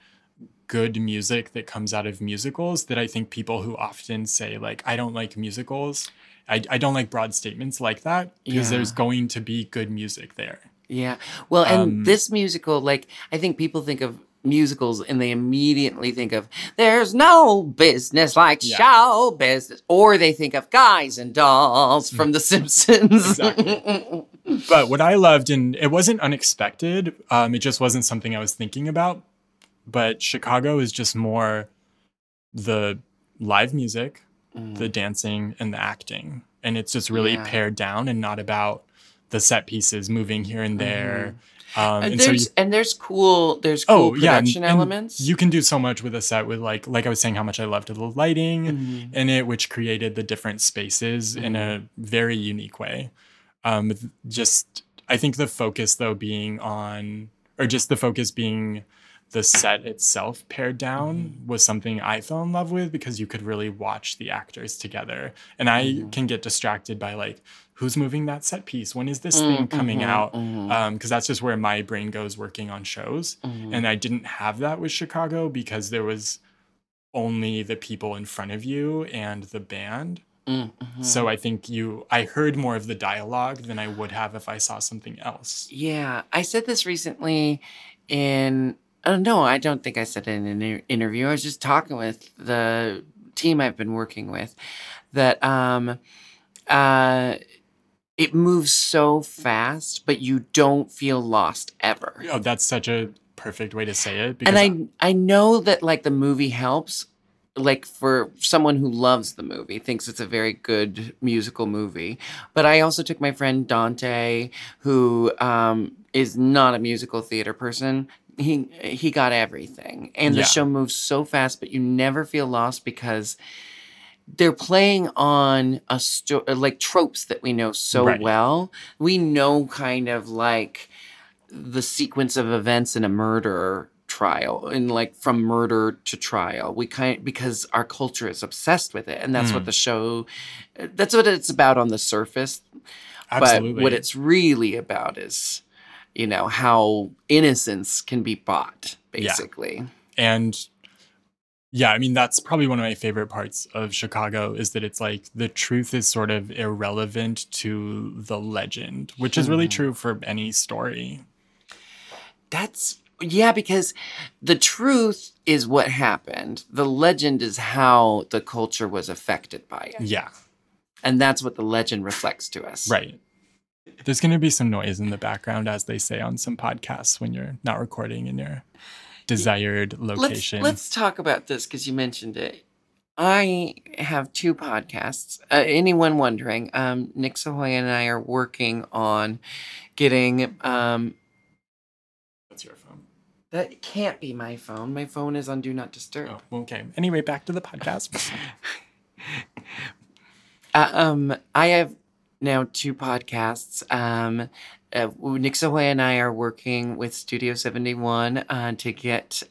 good music that comes out of musicals, that I think people who often say, like, I don't like musicals, I don't like broad statements like that, because there's going to be good music there. Yeah. Well, and this musical, like, I think people think of musicals and they immediately think of, there's no business like show business. Or they think of Guys and Dolls from The Simpsons. Exactly. But what I loved, and it wasn't unexpected, it just wasn't something I was thinking about, but Chicago is just more the live music, the dancing, and the acting. And it's just really pared down and not about the set pieces moving here and there. And there's cool production elements. And you can do so much with a set with like I was saying, how much I loved the lighting in it, which created the different spaces in a very unique way. I think the focus though being on, or just the focus being the set itself pared down was something I fell in love with, because you could really watch the actors together. And I can get distracted by like, who's moving that set piece? When is this thing coming out? Because that's just where my brain goes working on shows. And I didn't have that with Chicago, because there was only the people in front of you and the band. So I think I heard more of the dialogue than I would have if I saw something else. Yeah. I said this recently I don't think I said it in an interview. I was just talking with the team I've been working with that, it moves so fast, but you don't feel lost ever. Oh, that's such a perfect way to say it. Because and I know that like the movie helps, like for someone who loves the movie, thinks it's a very good musical movie. But I also took my friend Dante, who is not a musical theater person. He got everything. And the show moves so fast, but you never feel lost because they're playing on like tropes that we know so well. We know kind of like the sequence of events in a murder trial, and like from murder to trial. We because our culture is obsessed with it, and that's what the show, that's what it's about on the surface. Absolutely. But what it's really about is, you know, how innocence can be bought, basically. Yeah. And yeah, I mean, that's probably one of my favorite parts of Chicago, is that it's like the truth is sort of irrelevant to the legend, which is really true for any story. Because the truth is what happened. The legend is how the culture was affected by it. Yeah. And that's what the legend reflects to us. Right. There's going to be some noise in the background, as they say on some podcasts, when you're not recording in your desired location. Let's talk about this, because you mentioned it. I have two podcasts. Anyone wondering, Nick Sohoyan and I are working on getting... That's your phone. That can't be my phone. My phone is on Do Not Disturb. Oh, okay. Anyway, back to the podcast. I have now two podcasts. Nick Sohoyan and I are working with Studio 71 to get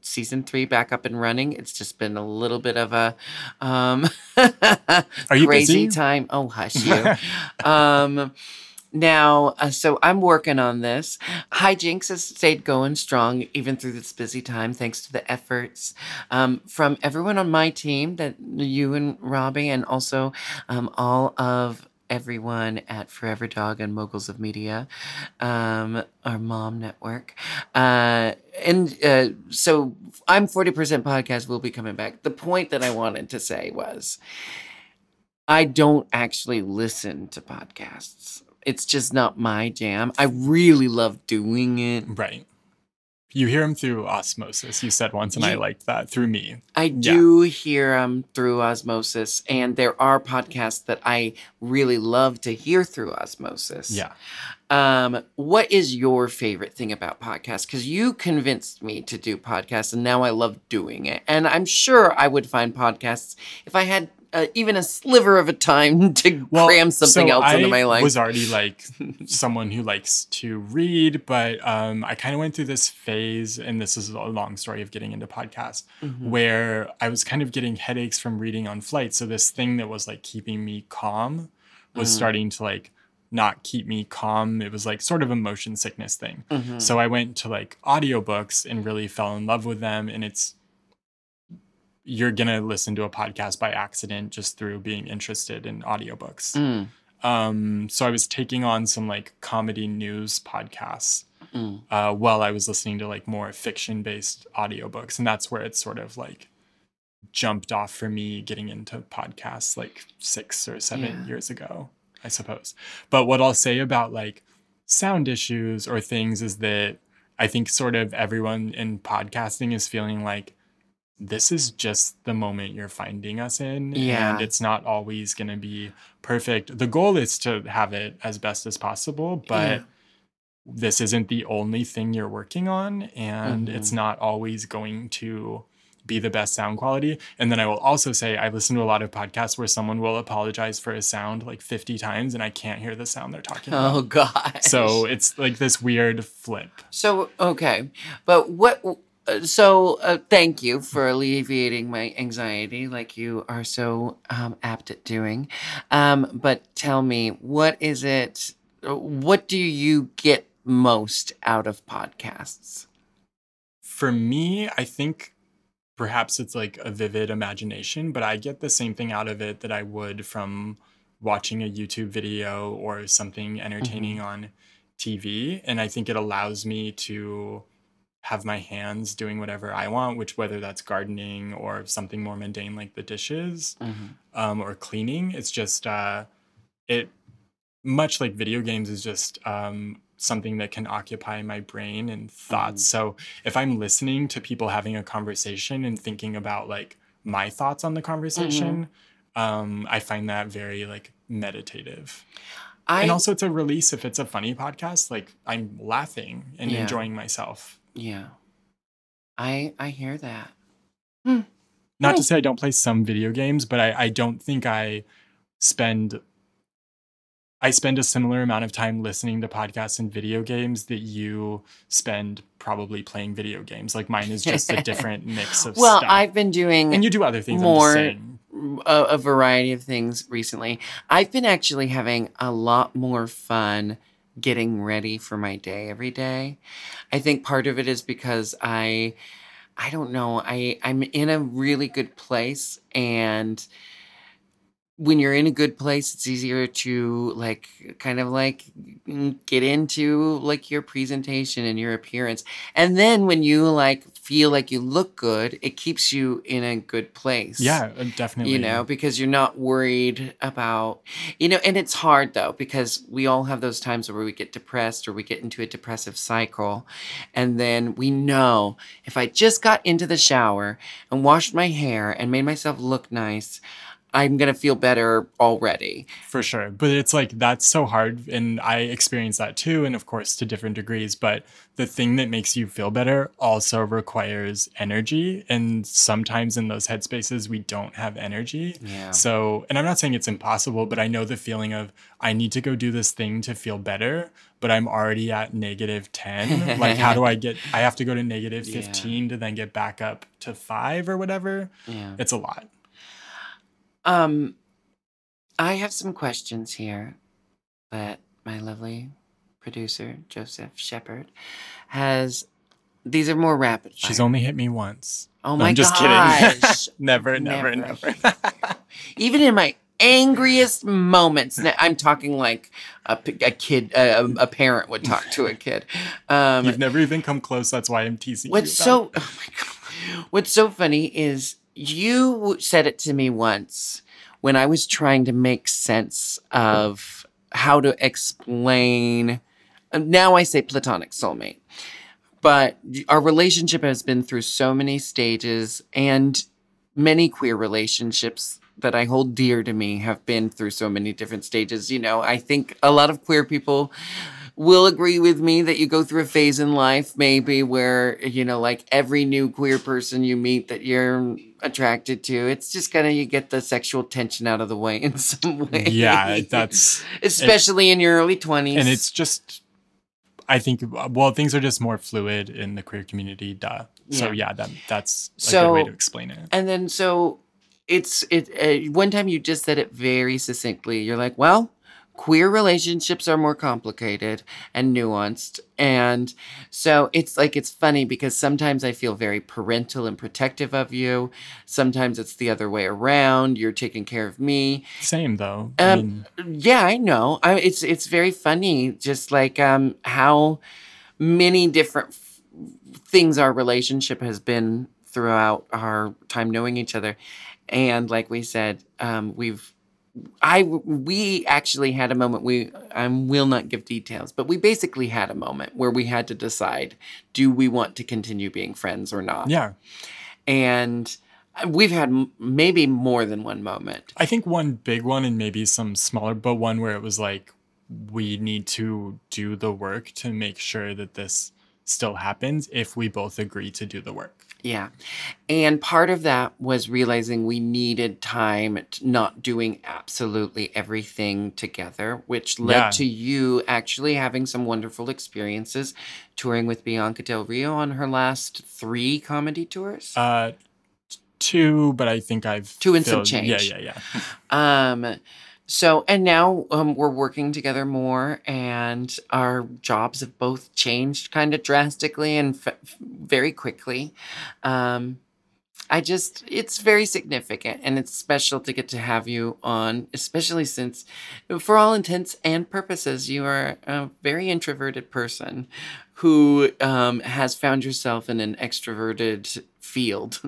Season 3 back up and running. It's just been a little bit of a Are you crazy busy? Time. Oh, hush you. So I'm working on this. Hi Jinx has stayed going strong even through this busy time, thanks to the efforts from everyone on my team, that you and Robbie, and also all of everyone at Forever Dog and Moguls of Media, our mom network. So I'm 40% podcast will be coming back. The point that I wanted to say was I don't actually listen to podcasts. It's just not my jam. I really love doing it. Right. You hear them through osmosis. You said once, and I liked that. Through me. I do hear them through osmosis. And there are podcasts that I really love to hear through osmosis. Yeah. What is your favorite thing about podcasts? Because you convinced me to do podcasts, and now I love doing it. And I'm sure I would find podcasts if I had even a sliver of a time to cram something else into my life. I was already like someone who likes to read, but I kind of went through this phase, and this is a long story of getting into podcasts, where I was kind of getting headaches from reading on flights. So this thing that was like keeping me calm was starting to like not keep me calm. It was like sort of a motion sickness thing. So I went to like audiobooks and really fell in love with them. And you're going to listen to a podcast by accident just through being interested in audiobooks. So I was taking on some like comedy news podcasts while I was listening to like more fiction-based audiobooks. And that's where it sort of like jumped off for me, getting into podcasts like 6 or 7 years ago, I suppose. But what I'll say about like sound issues or things is that I think sort of everyone in podcasting is feeling like this is just the moment you're finding us in. Yeah. And it's not always going to be perfect. The goal is to have it as best as possible, but this isn't the only thing you're working on. And it's not always going to be the best sound quality. And then I will also say, I listen to a lot of podcasts where someone will apologize for a sound like 50 times and I can't hear the sound they're talking about. Oh, God. So it's like this weird flip. So, okay. But what... So thank you for alleviating my anxiety like you are so apt at doing. But tell me, what do you get most out of podcasts? For me, I think perhaps it's like a vivid imagination, but I get the same thing out of it that I would from watching a YouTube video or something entertaining on TV. And I think it allows me to have my hands doing whatever I want, whether that's gardening or something more mundane like the dishes or cleaning. It's just, much like video games, is just something that can occupy my brain and thoughts. So if I'm listening to people having a conversation and thinking about like my thoughts on the conversation, I find that very like meditative. And also it's a release if it's a funny podcast, like I'm laughing and enjoying myself. Yeah, I hear that. Not to say I don't play some video games, but I don't think I spend a similar amount of time listening to podcasts and video games that you spend probably playing video games. Like mine is just a different mix of stuff. Well, I've been doing and you do other things. More a variety of things recently. I've been actually having a lot more fun getting ready for my day every day. I think part of it is because I don't know, I'm in a really good place, and when you're in a good place, it's easier to like kind of like get into like your presentation and your appearance. And then when you like feel like you look good, it keeps you in a good place. Yeah, definitely. You know, because you're not worried about, you know, and it's hard though, because we all have those times where we get depressed or we get into a depressive cycle. And then we know if I just got into the shower and washed my hair and made myself look nice, I'm going to feel better already. For sure. But it's like, that's so hard. And I experienced that too. And of course, to different degrees. But the thing that makes you feel better also requires energy. And sometimes in those headspaces, we don't have energy. Yeah. So, and I'm not saying it's impossible, but I know the feeling of I need to go do this thing to feel better, but I'm already at negative 10. Like, how do I have to go to negative 15 to then get back up to 5 or whatever. Yeah. It's a lot. I have some questions here that my lovely producer, Joseph Shepherd, has. These are more rapid fire. She's only hit me once. Oh my gosh. I'm just kidding. Never. Even in my angriest moments, I'm talking like a kid, a parent would talk to a kid. You've never even come close. That's why I'm teasing you. Oh my God. What's so funny is, you said it to me once when I was trying to make sense of how to explain. Now I say platonic soulmate, but our relationship has been through so many stages, and many queer relationships that I hold dear to me have been through so many different stages. You know, I think a lot of queer people will agree with me that you go through a phase in life maybe where, you know, like every new queer person you meet that you're attracted to, it's just kind of, you get the sexual tension out of the way in some way. Yeah, that's... Especially in your early 20s. And it's just, I think, well, things are just more fluid in the queer community, duh. Yeah. So yeah, that's a good way to explain it. And then so one time you just said it very succinctly. You're like, well, queer relationships are more complicated and nuanced. And so it's like, it's funny because sometimes I feel very parental and protective of you. Sometimes it's the other way around. You're taking care of me. Same though. Yeah, I know. It's very funny just like how many different things our relationship has been throughout our time knowing each other. And like we said, we actually had a moment. I will not give details, but we basically had a moment where we had to decide: do we want to continue being friends or not? Yeah. And we've had maybe more than one moment. I think one big one and maybe some smaller, but one where it was like, we need to do the work to make sure that this still happens if we both agree to do the work. Yeah. And part of that was realizing we needed time, not doing absolutely everything together, which led to you actually having some wonderful experiences touring with Bianca Del Rio on her last 3 comedy tours. 2, but I think I've... 2 and some change. Yeah. So, and now we're working together more, and our jobs have both changed kind of drastically and very quickly. It's very significant, and it's special to get to have you on, especially since, for all intents and purposes, you are a very introverted person who has found yourself in an extroverted field.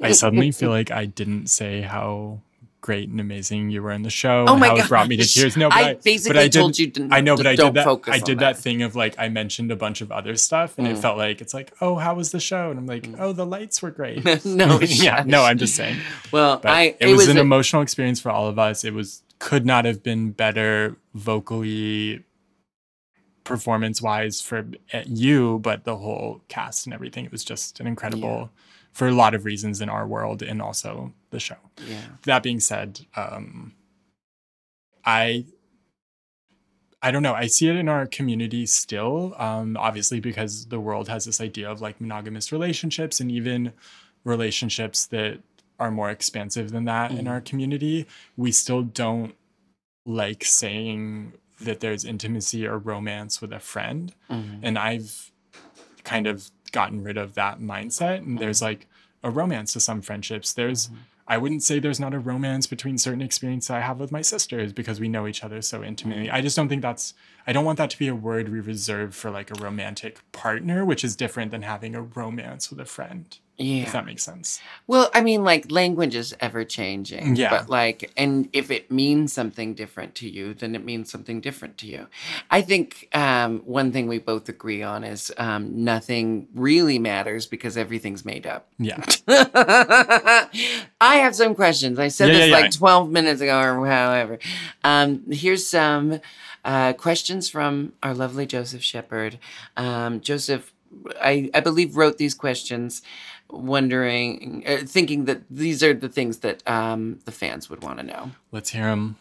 I suddenly feel like I didn't say how great and amazing you were in the show. Oh my gosh. It brought me to tears. No, but I told you didn't. I know, but I did that. I did that thing of like I mentioned a bunch of other stuff, and it felt like it's like, oh, how was the show? And I'm like, oh, the lights were great. I'm just saying. Well, it was an emotional experience for all of us. It was could not have been better vocally, performance wise for you, but the whole cast and everything. It was just an incredible. Yeah. For a lot of reasons in our world and also the show. Yeah. That being said, I don't know. I see it in our community still, obviously, because the world has this idea of like monogamous relationships and even relationships that are more expansive than that in our community. We still don't like saying that there's intimacy or romance with a friend. And I've kind of gotten rid of that mindset, and there's like a romance to some friendships. There's I wouldn't say there's not a romance between certain experiences I have with my sisters because we know each other so intimately. I just don't think I don't want that to be a word we reserve for like a romantic partner, which is different than having a romance with a friend. Yeah. If that makes sense. Well, I mean, like, language is ever changing. Yeah. But like, and if it means something different to you, then it means something different to you. I think one thing we both agree on is nothing really matters because everything's made up. Yeah. I have some questions. I said this 12 minutes ago or however. Here's some questions from our lovely Joseph Shepherd. Joseph, I believe, wrote these questions wondering, thinking that these are the things that the fans would want to know. Let's hear them.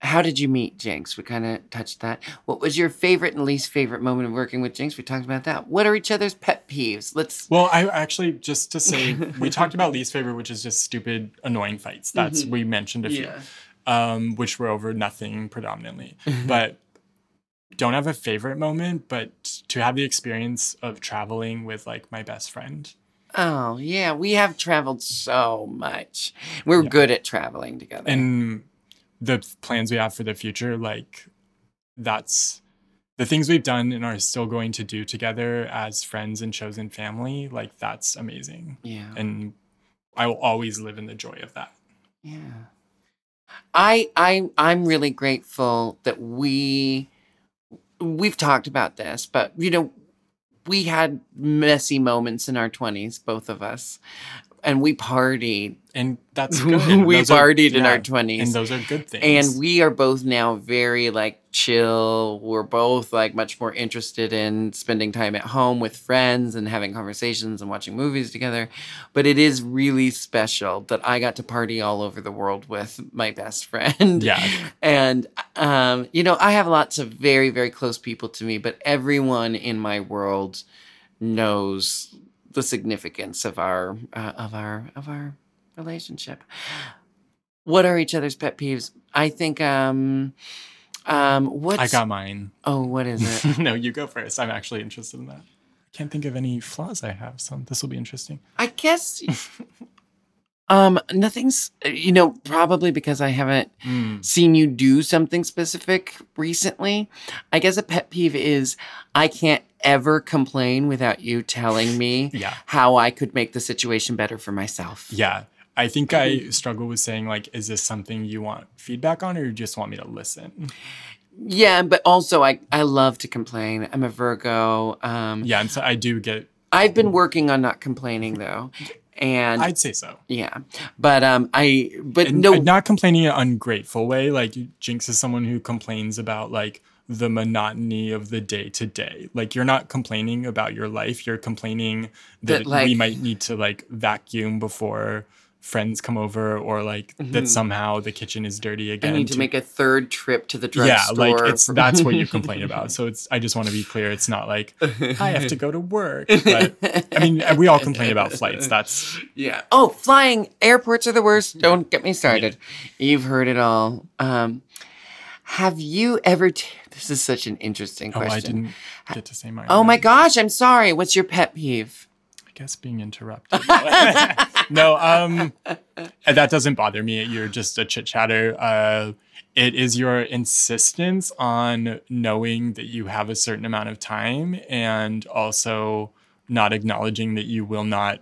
How did you meet Jinx? We kind of touched that. What was your favorite and least favorite moment of working with Jinx? We talked about that. What are each other's pet peeves? Well, I actually, just to say, we talked about least favorite, which is just stupid, annoying fights. That's, we mentioned a few, which were over nothing predominantly. But don't have a favorite moment, but to have the experience of traveling with like my best friend. Oh yeah, we have traveled so much. We're good at traveling together. And the plans we have for the future, like that's the things we've done and are still going to do together as friends and chosen family. Like that's amazing. Yeah. And I will always live in the joy of that. Yeah. I'm really grateful that we've talked about this, but, you know, we had messy moments in our 20s, both of us, and we partied. And that's good. We partied in our 20s. And those are good things. And we are both now very, like, chill. We're both, like, much more interested in spending time at home with friends and having conversations and watching movies together. But it is really special that I got to party all over the world with my best friend. Yeah. And, you know, I have lots of very, very close people to me, but everyone in my world knows the significance of our relationship. What are each other's pet peeves? I think I got mine. Oh, what is it? No, you go first. I'm actually interested in that. I can't think of any flaws I have, so this will be interesting. I guess nothing's, you know, probably because I haven't seen you do something specific recently. I guess a pet peeve is I can't ever complain without you telling me how I could make the situation better for myself. Yeah. I think I struggle with saying, like, is this something you want feedback on or you just want me to listen? Yeah, but also I love to complain. I'm a Virgo. Yeah, and so I do get I've been working on not complaining though. And I'd say so. Yeah. But not complaining in an ungrateful way. Like Jinx is someone who complains about like the monotony of the day to day. Like you're not complaining about your life. You're complaining that like, we might need to like vacuum before friends come over, or like mm-hmm. that somehow the kitchen is dirty again. I need to make a third trip to the drugstore. Yeah, like that's what you complain about. So I just want to be clear. It's not like I have to go to work. But I mean, we all complain about flights. That's yeah. Oh, flying airports are the worst. Don't get me started. Yeah. You've heard it all. Have you ever? This is such an interesting question. Oh, I didn't get to say mine. Oh my gosh, I'm sorry. What's your pet peeve? Guess being interrupted. No, that doesn't bother me. You're just a chit chatter. It is your insistence on knowing that you have a certain amount of time, and also not acknowledging that you will not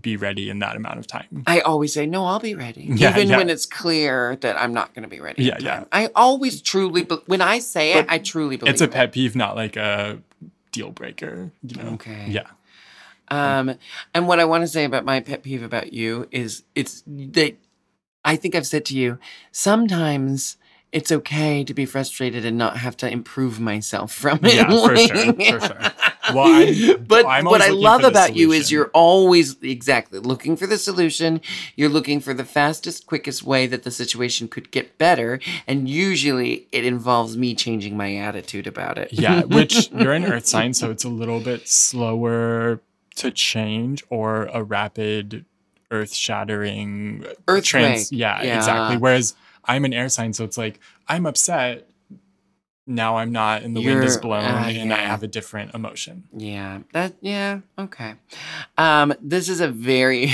be ready in that amount of time. I always say, no, I'll be ready. Yeah, even when it's clear that I'm not going to be ready. Yeah, yeah. I always truly, when I say but it, I truly believe it's a pet peeve, not like a deal breaker. You know? Okay. Yeah. And what I want to say about my pet peeve about you is it's that I think I've said to you, sometimes it's okay to be frustrated and not have to improve myself from it. Yeah, for sure, for sure. Well, but what I love about you is you're always exactly looking for the solution. You're looking for the fastest, quickest way that the situation could get better. And usually it involves me changing my attitude about it. Yeah, which you're an earth sign, so it's a little bit slower to change, or a rapid earth-shattering earthquake. Yeah, exactly. Whereas I'm an air sign, so it's like I'm upset. Now I'm not, and the wind is blown, and I have a different emotion. Yeah. Okay. This is a very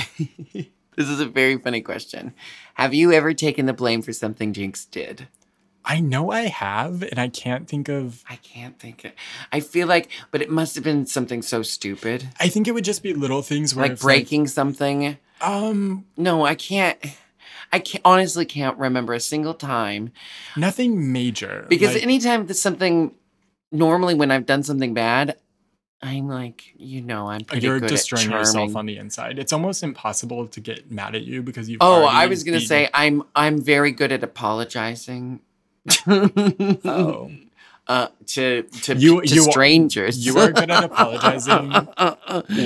funny question. Have you ever taken the blame for something Jinx did? I know I have, and I can't think of... I feel like... But it must have been something so stupid. I think it would just be little things where... Like breaking something? No, I honestly can't remember a single time. Nothing major. Because anytime that something... Normally when I've done something bad, I'm like, I'm pretty good at charming. You're destroying yourself on the inside. It's almost impossible to get mad at you because you've already... Oh, I was going to say, I'm very good at apologizing... Oh. To strangers. You are good at apologizing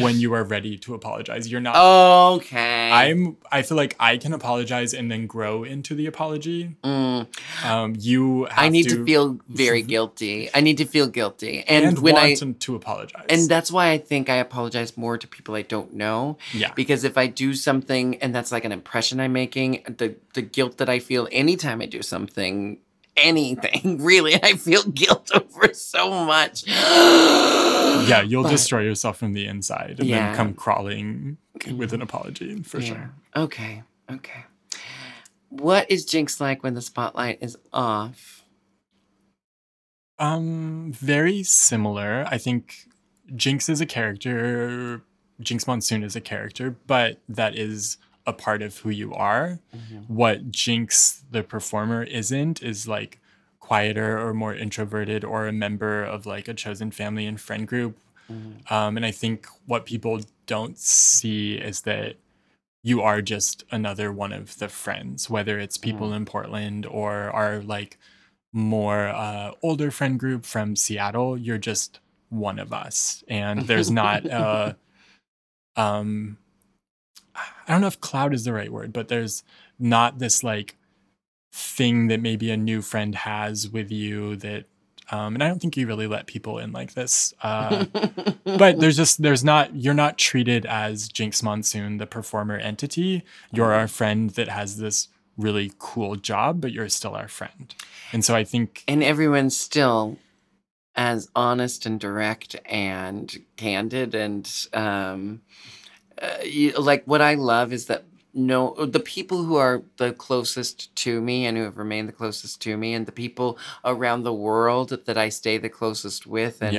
when you are ready to apologize. You're not. Okay. I feel like I can apologize and then grow into the apology. I need to feel very guilty. I need to feel guilty. And when to apologize. And that's why I think I apologize more to people I don't know. Yeah. Because if I do something and that's like an impression I'm making, the guilt that I feel anytime I do anything, really. I feel guilt over so much. Yeah, you'll destroy yourself from the inside and then come crawling with an apology, for sure. Okay. What is Jinx like when the spotlight is off? Very similar. I think Jinx Monsoon is a character, but that is... a part of who you are. Mm-hmm. What Jinx, the performer, isn't is like quieter or more introverted, or a member of like a chosen family and friend group. Mm-hmm. And I think what people don't see is that you are just another one of the friends, whether it's people in Portland or our like more older friend group from Seattle. You're just one of us, and there's not a I don't know if cloud is the right word, but there's not this like thing that maybe a new friend has with you that, and I don't think you really let people in like this, but you're not treated as Jinx Monsoon, the performer entity. You're our friend that has this really cool job, but you're still our friend. And so I think. And everyone's still as honest and direct and candid and, like what I love is that the people who are the closest to me and who have remained the closest to me, and the people around the world that I stay the closest with and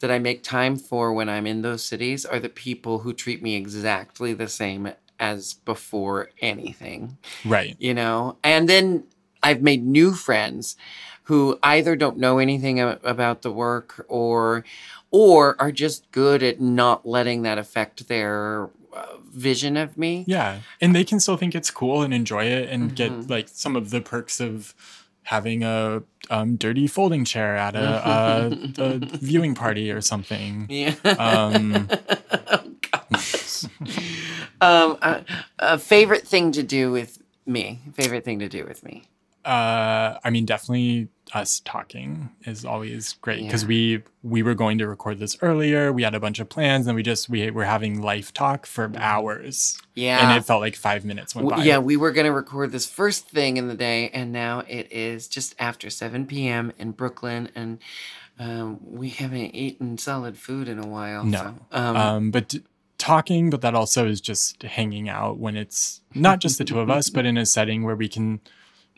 that I make time for when I'm in those cities, are the people who treat me exactly the same as before anything. Right. You know, and then I've made new friends who either don't know anything about the work or are just good at not letting that affect their vision of me. Yeah. And they can still think it's cool and enjoy it and get like some of the perks of having a dirty folding chair at a viewing party or something. Yeah. Oh, gosh. A favorite thing to do with me. I mean, definitely us talking is always great because we were going to record this earlier. We had a bunch of plans and we were having life talk for hours. Yeah. And it felt like 5 minutes went by. Yeah, we were going to record this first thing in the day and now it is just after 7 p.m. in Brooklyn and we haven't eaten solid food in a while. No. So, talking, but that also is just hanging out when it's not just the two of us, but in a setting where we can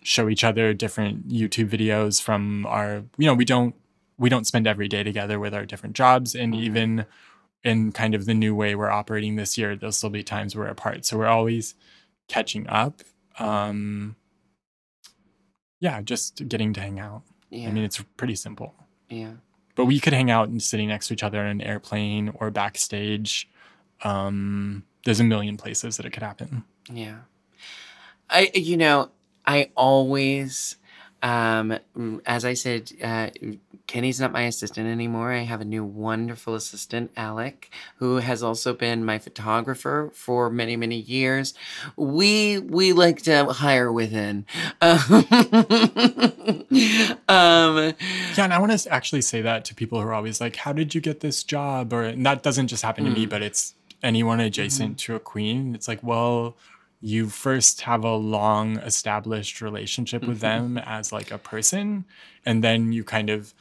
show each other different YouTube videos from our, we don't spend every day together with our different jobs. And even in kind of the new way we're operating this year, there'll still be times we're apart. So we're always catching up. Just getting to hang out. Yeah. I mean, it's pretty simple. Yeah. But we could hang out and sitting next to each other in an airplane or backstage. There's a million places that it could happen. Yeah. I always, as I said, Kenny's not my assistant anymore. I have a new wonderful assistant, Alec, who has also been my photographer for many, many years. We like to hire within. Yeah, and I want to actually say that to people who are always like, how did you get this job? And that doesn't just happen to me, but it's anyone adjacent to a queen. It's like, well, you first have a long established relationship with them as like a person. And then you kind of,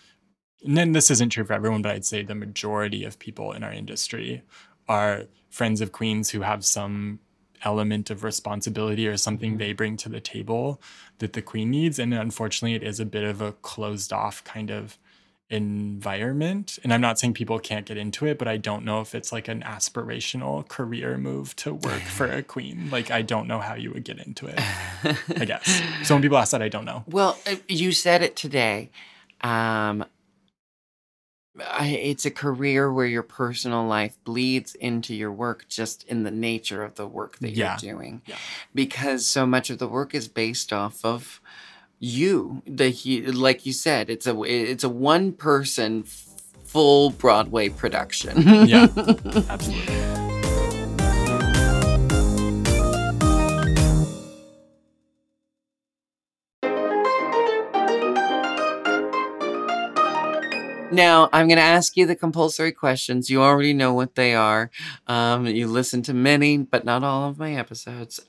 and then this isn't true for everyone, but I'd say the majority of people in our industry are friends of queens who have some element of responsibility or something they bring to the table that the queen needs. And unfortunately, it is a bit of a closed off kind of environment. And I'm not saying people can't get into it, but I don't know if it's like an aspirational career move to work for a queen. Like, I don't know how you would get into it, I guess. So when people ask that, I don't know. Well, you said it today. It's a career where your personal life bleeds into your work just in the nature of the work that you're doing. Yeah. Because so much of the work is based off of like you said, it's a one person full Broadway production. Yeah, absolutely. Now, I'm going to ask you the compulsory questions. You already know what they are. You listen to many, but not all of my episodes,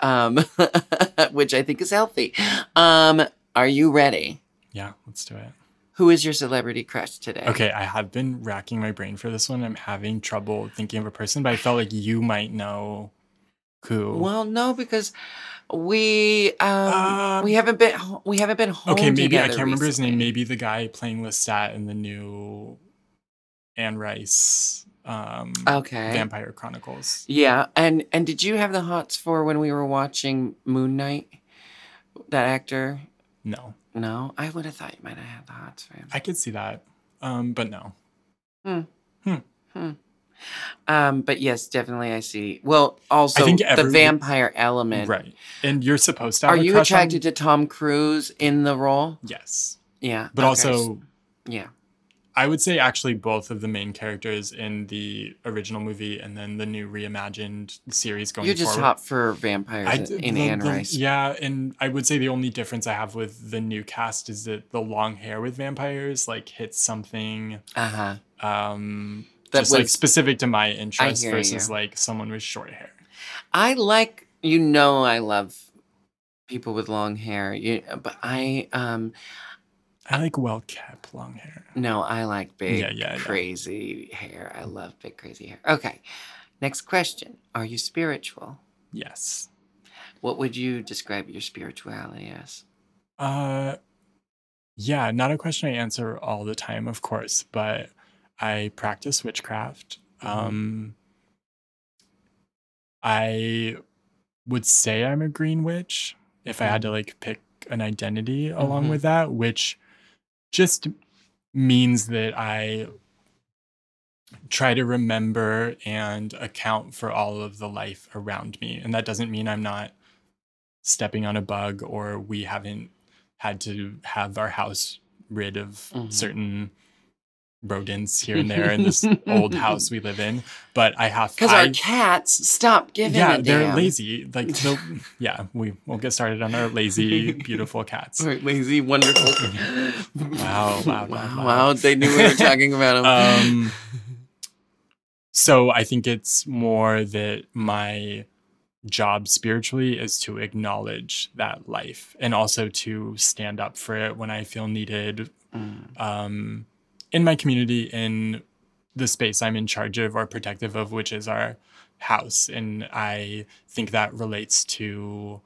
which I think is healthy. Are you ready? Yeah, let's do it. Who is your celebrity crush today? Okay, I have been racking my brain for this one. I'm having trouble thinking of a person, but I felt like you might know who. Well, no, because we haven't been home together. Okay, maybe I can't remember his name. Maybe the guy playing Lestat in the new Anne Rice Vampire Chronicles. Yeah, and did you have the hots for when we were watching Moon Knight? That actor? No, I would have thought you might have had the hots for him. I could see that, but no. But yes, definitely I see. Well, also the vampire element. Right. And you're supposed to have a crush. Are you attracted to Tom Cruise in the role? Yes. Yeah. But also... Yeah. I would say actually both of the main characters in the original movie and then the new reimagined series going forward. You just hop for vampires in Anne Rice. Yeah, and I would say the only difference I have with the new cast is that the long hair with vampires like hits something that was specific to my interest versus like someone with short hair. I love people with long hair, but I like well-kept long hair. No, I like big, crazy hair. I love big, crazy hair. Okay. Next question. Are you spiritual? Yes. What would you describe your spirituality as? Not a question I answer all the time, of course, but I practice witchcraft. I would say I'm a green witch if I had to like pick an identity along with that, which just means that I try to remember and account for all of the life around me. And that doesn't mean I'm not stepping on a bug or we haven't had to have our house rid of certain rodents here and there in this old house we live in, but I have because our cats stop giving a damn. They're lazy. Like, so, yeah, we won't get started on our lazy, beautiful cats. Right, lazy, wonderful. Wow! They knew we were talking about them. So I think it's more that my job spiritually is to acknowledge that life and also to stand up for it when I feel needed. In my community, in the space I'm in charge of or protective of, which is our house. And I think that relates to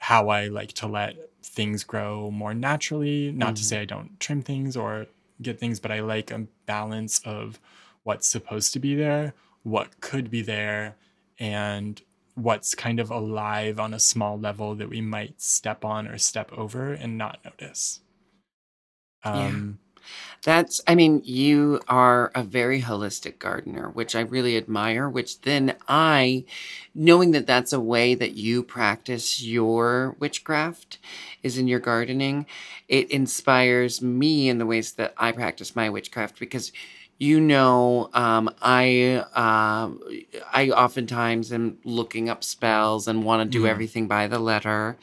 how I like to let things grow more naturally. Not to say I don't trim things or get things, but I like a balance of what's supposed to be there, what could be there, and what's kind of alive on a small level that we might step on or step over and not notice. That's, I mean, you are a very holistic gardener, which I really admire, which then I, knowing that that's a way that you practice your witchcraft is in your gardening, it inspires me in the ways that I practice my witchcraft because, you know, I oftentimes am looking up spells and want to do everything by the letter.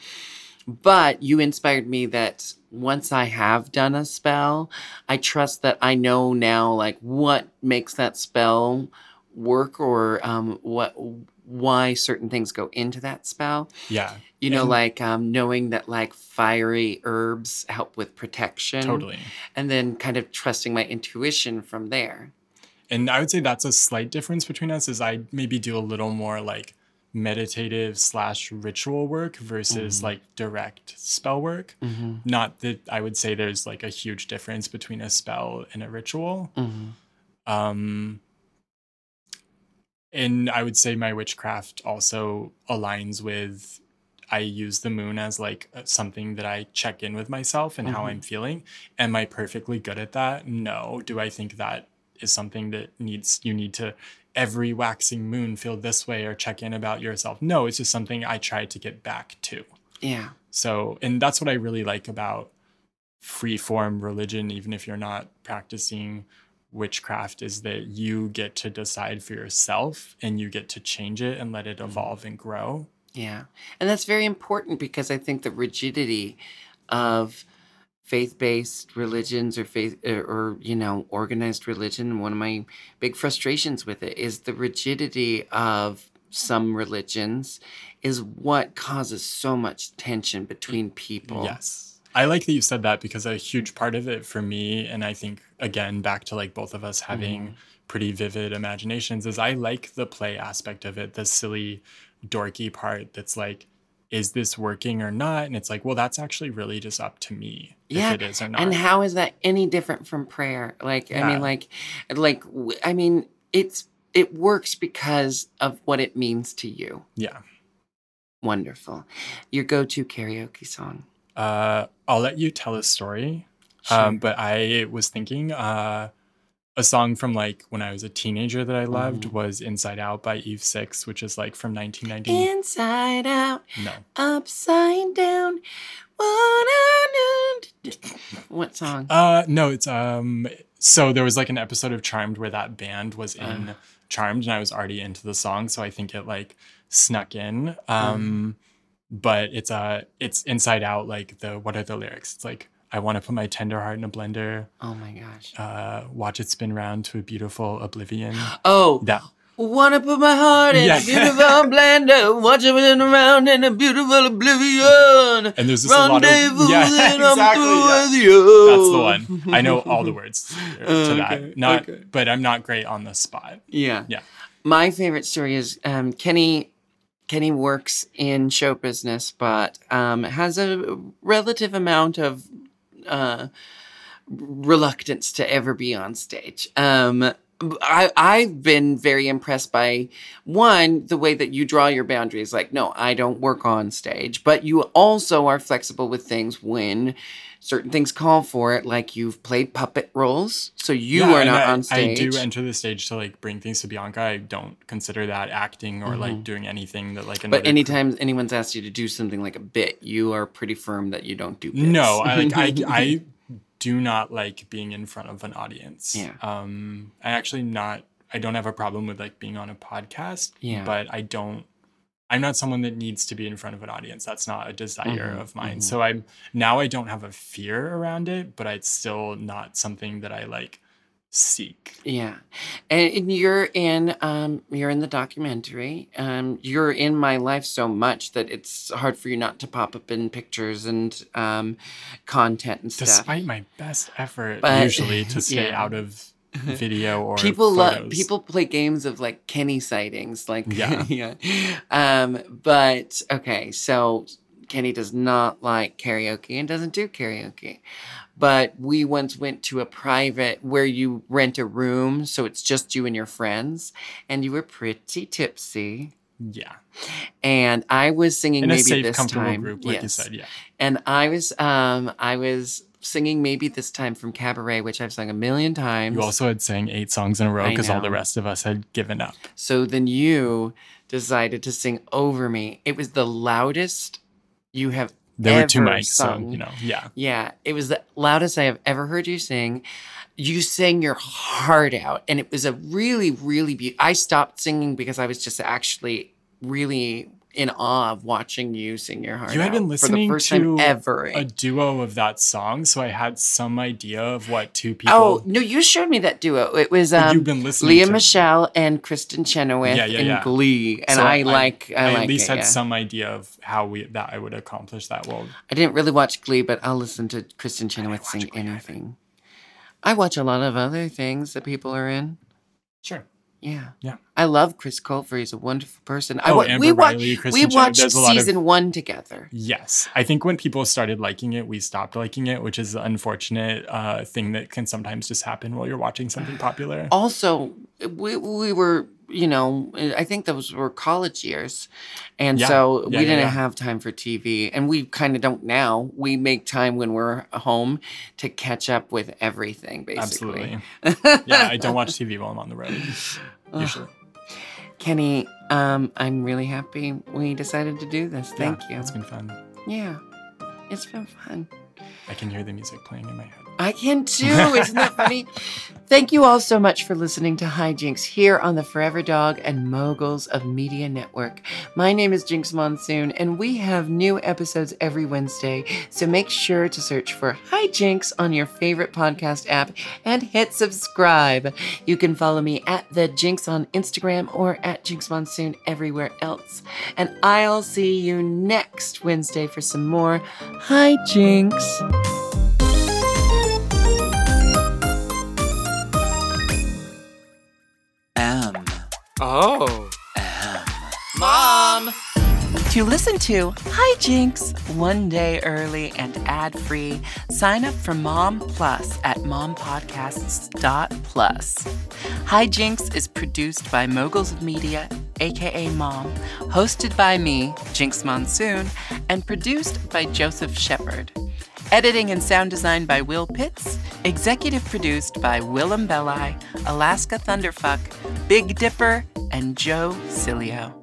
But you inspired me that once I have done a spell, I trust that I know now, like, what makes that spell work or why certain things go into that spell. Yeah. You know, and like knowing that like fiery herbs help with protection. Totally. And then kind of trusting my intuition from there. And I would say that's a slight difference between us is I maybe do a little more like meditative / ritual work versus like direct spell work. Not that I would say there's like a huge difference between a spell and a ritual. And I would say my witchcraft also aligns with, I use the moon as like something that I check in with myself and how I'm feeling. Am I perfectly good at that? No. Do I think that is something that you need to every waxing moon feel this way or check in about yourself? No, it's just something I try to get back to. Yeah. So, and that's what I really like about free form religion, even if you're not practicing witchcraft, is that you get to decide for yourself and you get to change it and let it evolve and grow. Yeah. And that's very important because I think the rigidity of faith-based religions or organized religion, one of my big frustrations with it is the rigidity of some religions is what causes so much tension between people. Yes. I like that you said that because a huge part of it for me, and I think, again, back to like both of us having pretty vivid imaginations, is I like the play aspect of it, the silly, dorky part that's like, is this working or not? And it's like, well, that's actually really just up to me if it is or not. And how is that any different from prayer? Like, yeah. I mean, it works because of what it means to you. Yeah. Wonderful. Your go-to karaoke song? I'll let you tell a story. Sure. But I was thinking a song from like when I was a teenager that I loved was Inside Out by Eve Six, which is like from 1990. Inside out, no, upside down. What song? No, it's so there was like an episode of Charmed where that band was in Charmed, and I was already into the song, so I think it like snuck in. But it's Inside Out. Like what are the lyrics? It's like, I want to put my tender heart in a blender. Oh, my gosh. Watch it spin round to a beautiful oblivion. Oh. That. Want to put my heart in a beautiful blender. Watch it spin around in a beautiful oblivion. And there's just a lot of... Yeah, exactly. That's the one. I know all the words to that. Okay, but I'm not great on the spot. Yeah. Yeah. My favorite story is Kenny... Kenny works in show business, but has a relative amount of reluctance to ever be on stage. I've been very impressed by, one, the way that you draw your boundaries. Like, no, I don't work on stage. But you also are flexible with things when certain things call for it. Like, you've played puppet roles, so you are not on stage. I do enter the stage to, like, bring things to Bianca. I don't consider that acting or, like, doing anything that, like, another... But anytime anyone's asked you to do something like a bit, you are pretty firm that you don't do bits. No, I do not like being in front of an audience. Yeah. I don't have a problem with like being on a podcast, but I'm not someone that needs to be in front of an audience. That's not a desire of mine. So I don't have a fear around it, but it's still not something that I like seek. Yeah. And you're in the documentary. You're in my life so much that it's hard for you not to pop up in pictures and content and stuff. Despite my best effort usually to stay out of video or people photos. People play games of like Kenny sightings, like but okay, so Kenny does not like karaoke and doesn't do karaoke. But we once went to a private where you rent a room, so it's just you and your friends, and you were pretty tipsy. Yeah. And I was singing in a safe, comfortable group, like you said, yeah. And I was singing Maybe This Time from Cabaret, which I've sung 1,000,000 times. You also had sang 8 songs in a row because all the rest of us had given up. So then you decided to sing over me. It was the loudest you have ever sung. There were 2 mics, so, you know, yeah. Yeah, it was the loudest I have ever heard you sing. You sang your heart out, and it was a really, really beautiful... I stopped singing because I was just actually really... in awe of watching you sing your heart out. You had been listening for the first to time ever. A duo of that song, so I had some idea of what 2 people... Oh, no, you showed me that duo. It was Michelle and Kristen Chenoweth in Glee. And so I at least had some idea of how I would accomplish that. Well, I didn't really watch Glee, but I'll listen to Kristen Chenoweth sing anything. I watch a lot of other things that people are in. Sure. Yeah. I love Chris Colfer. He's a wonderful person. We watched season 1 together. Yes. I think when people started liking it, we stopped liking it, which is an unfortunate thing that can sometimes just happen while you're watching something popular. Also, we were, you know, I think those were college years. And so we didn't have time for TV. And we kind of don't now. We make time when we're home to catch up with everything, basically. Absolutely. I don't watch TV while I'm on the road, usually. Kenny, I'm really happy we decided to do this. Thank you. It's been fun. Yeah, it's been fun. I can hear the music playing in my head. I can too. Isn't that funny? Thank you all so much for listening to Hi Jinx here on the Forever Dog and Moguls of Media Network. My name is Jinx Monsoon, and we have new episodes every Wednesday. So make sure to search for Hi Jinx on your favorite podcast app and hit subscribe. You can follow me at The Jinx on Instagram or at Jinx Monsoon everywhere else. And I'll see you next Wednesday for some more Hi Jinx. Oh. Mom! To listen to Hi Jinx 1 day early and ad-free, sign up for Mom Plus at mompodcasts.plus. Hi Jinx is produced by Moguls of Media, aka Mom, hosted by me, Jinx Monsoon, and produced by Joseph Shepherd. Editing and sound design by Will Pitts. Executive produced by Willem Belli, Alaska Thunderfuck, Big Dipper, and Joe Cilio.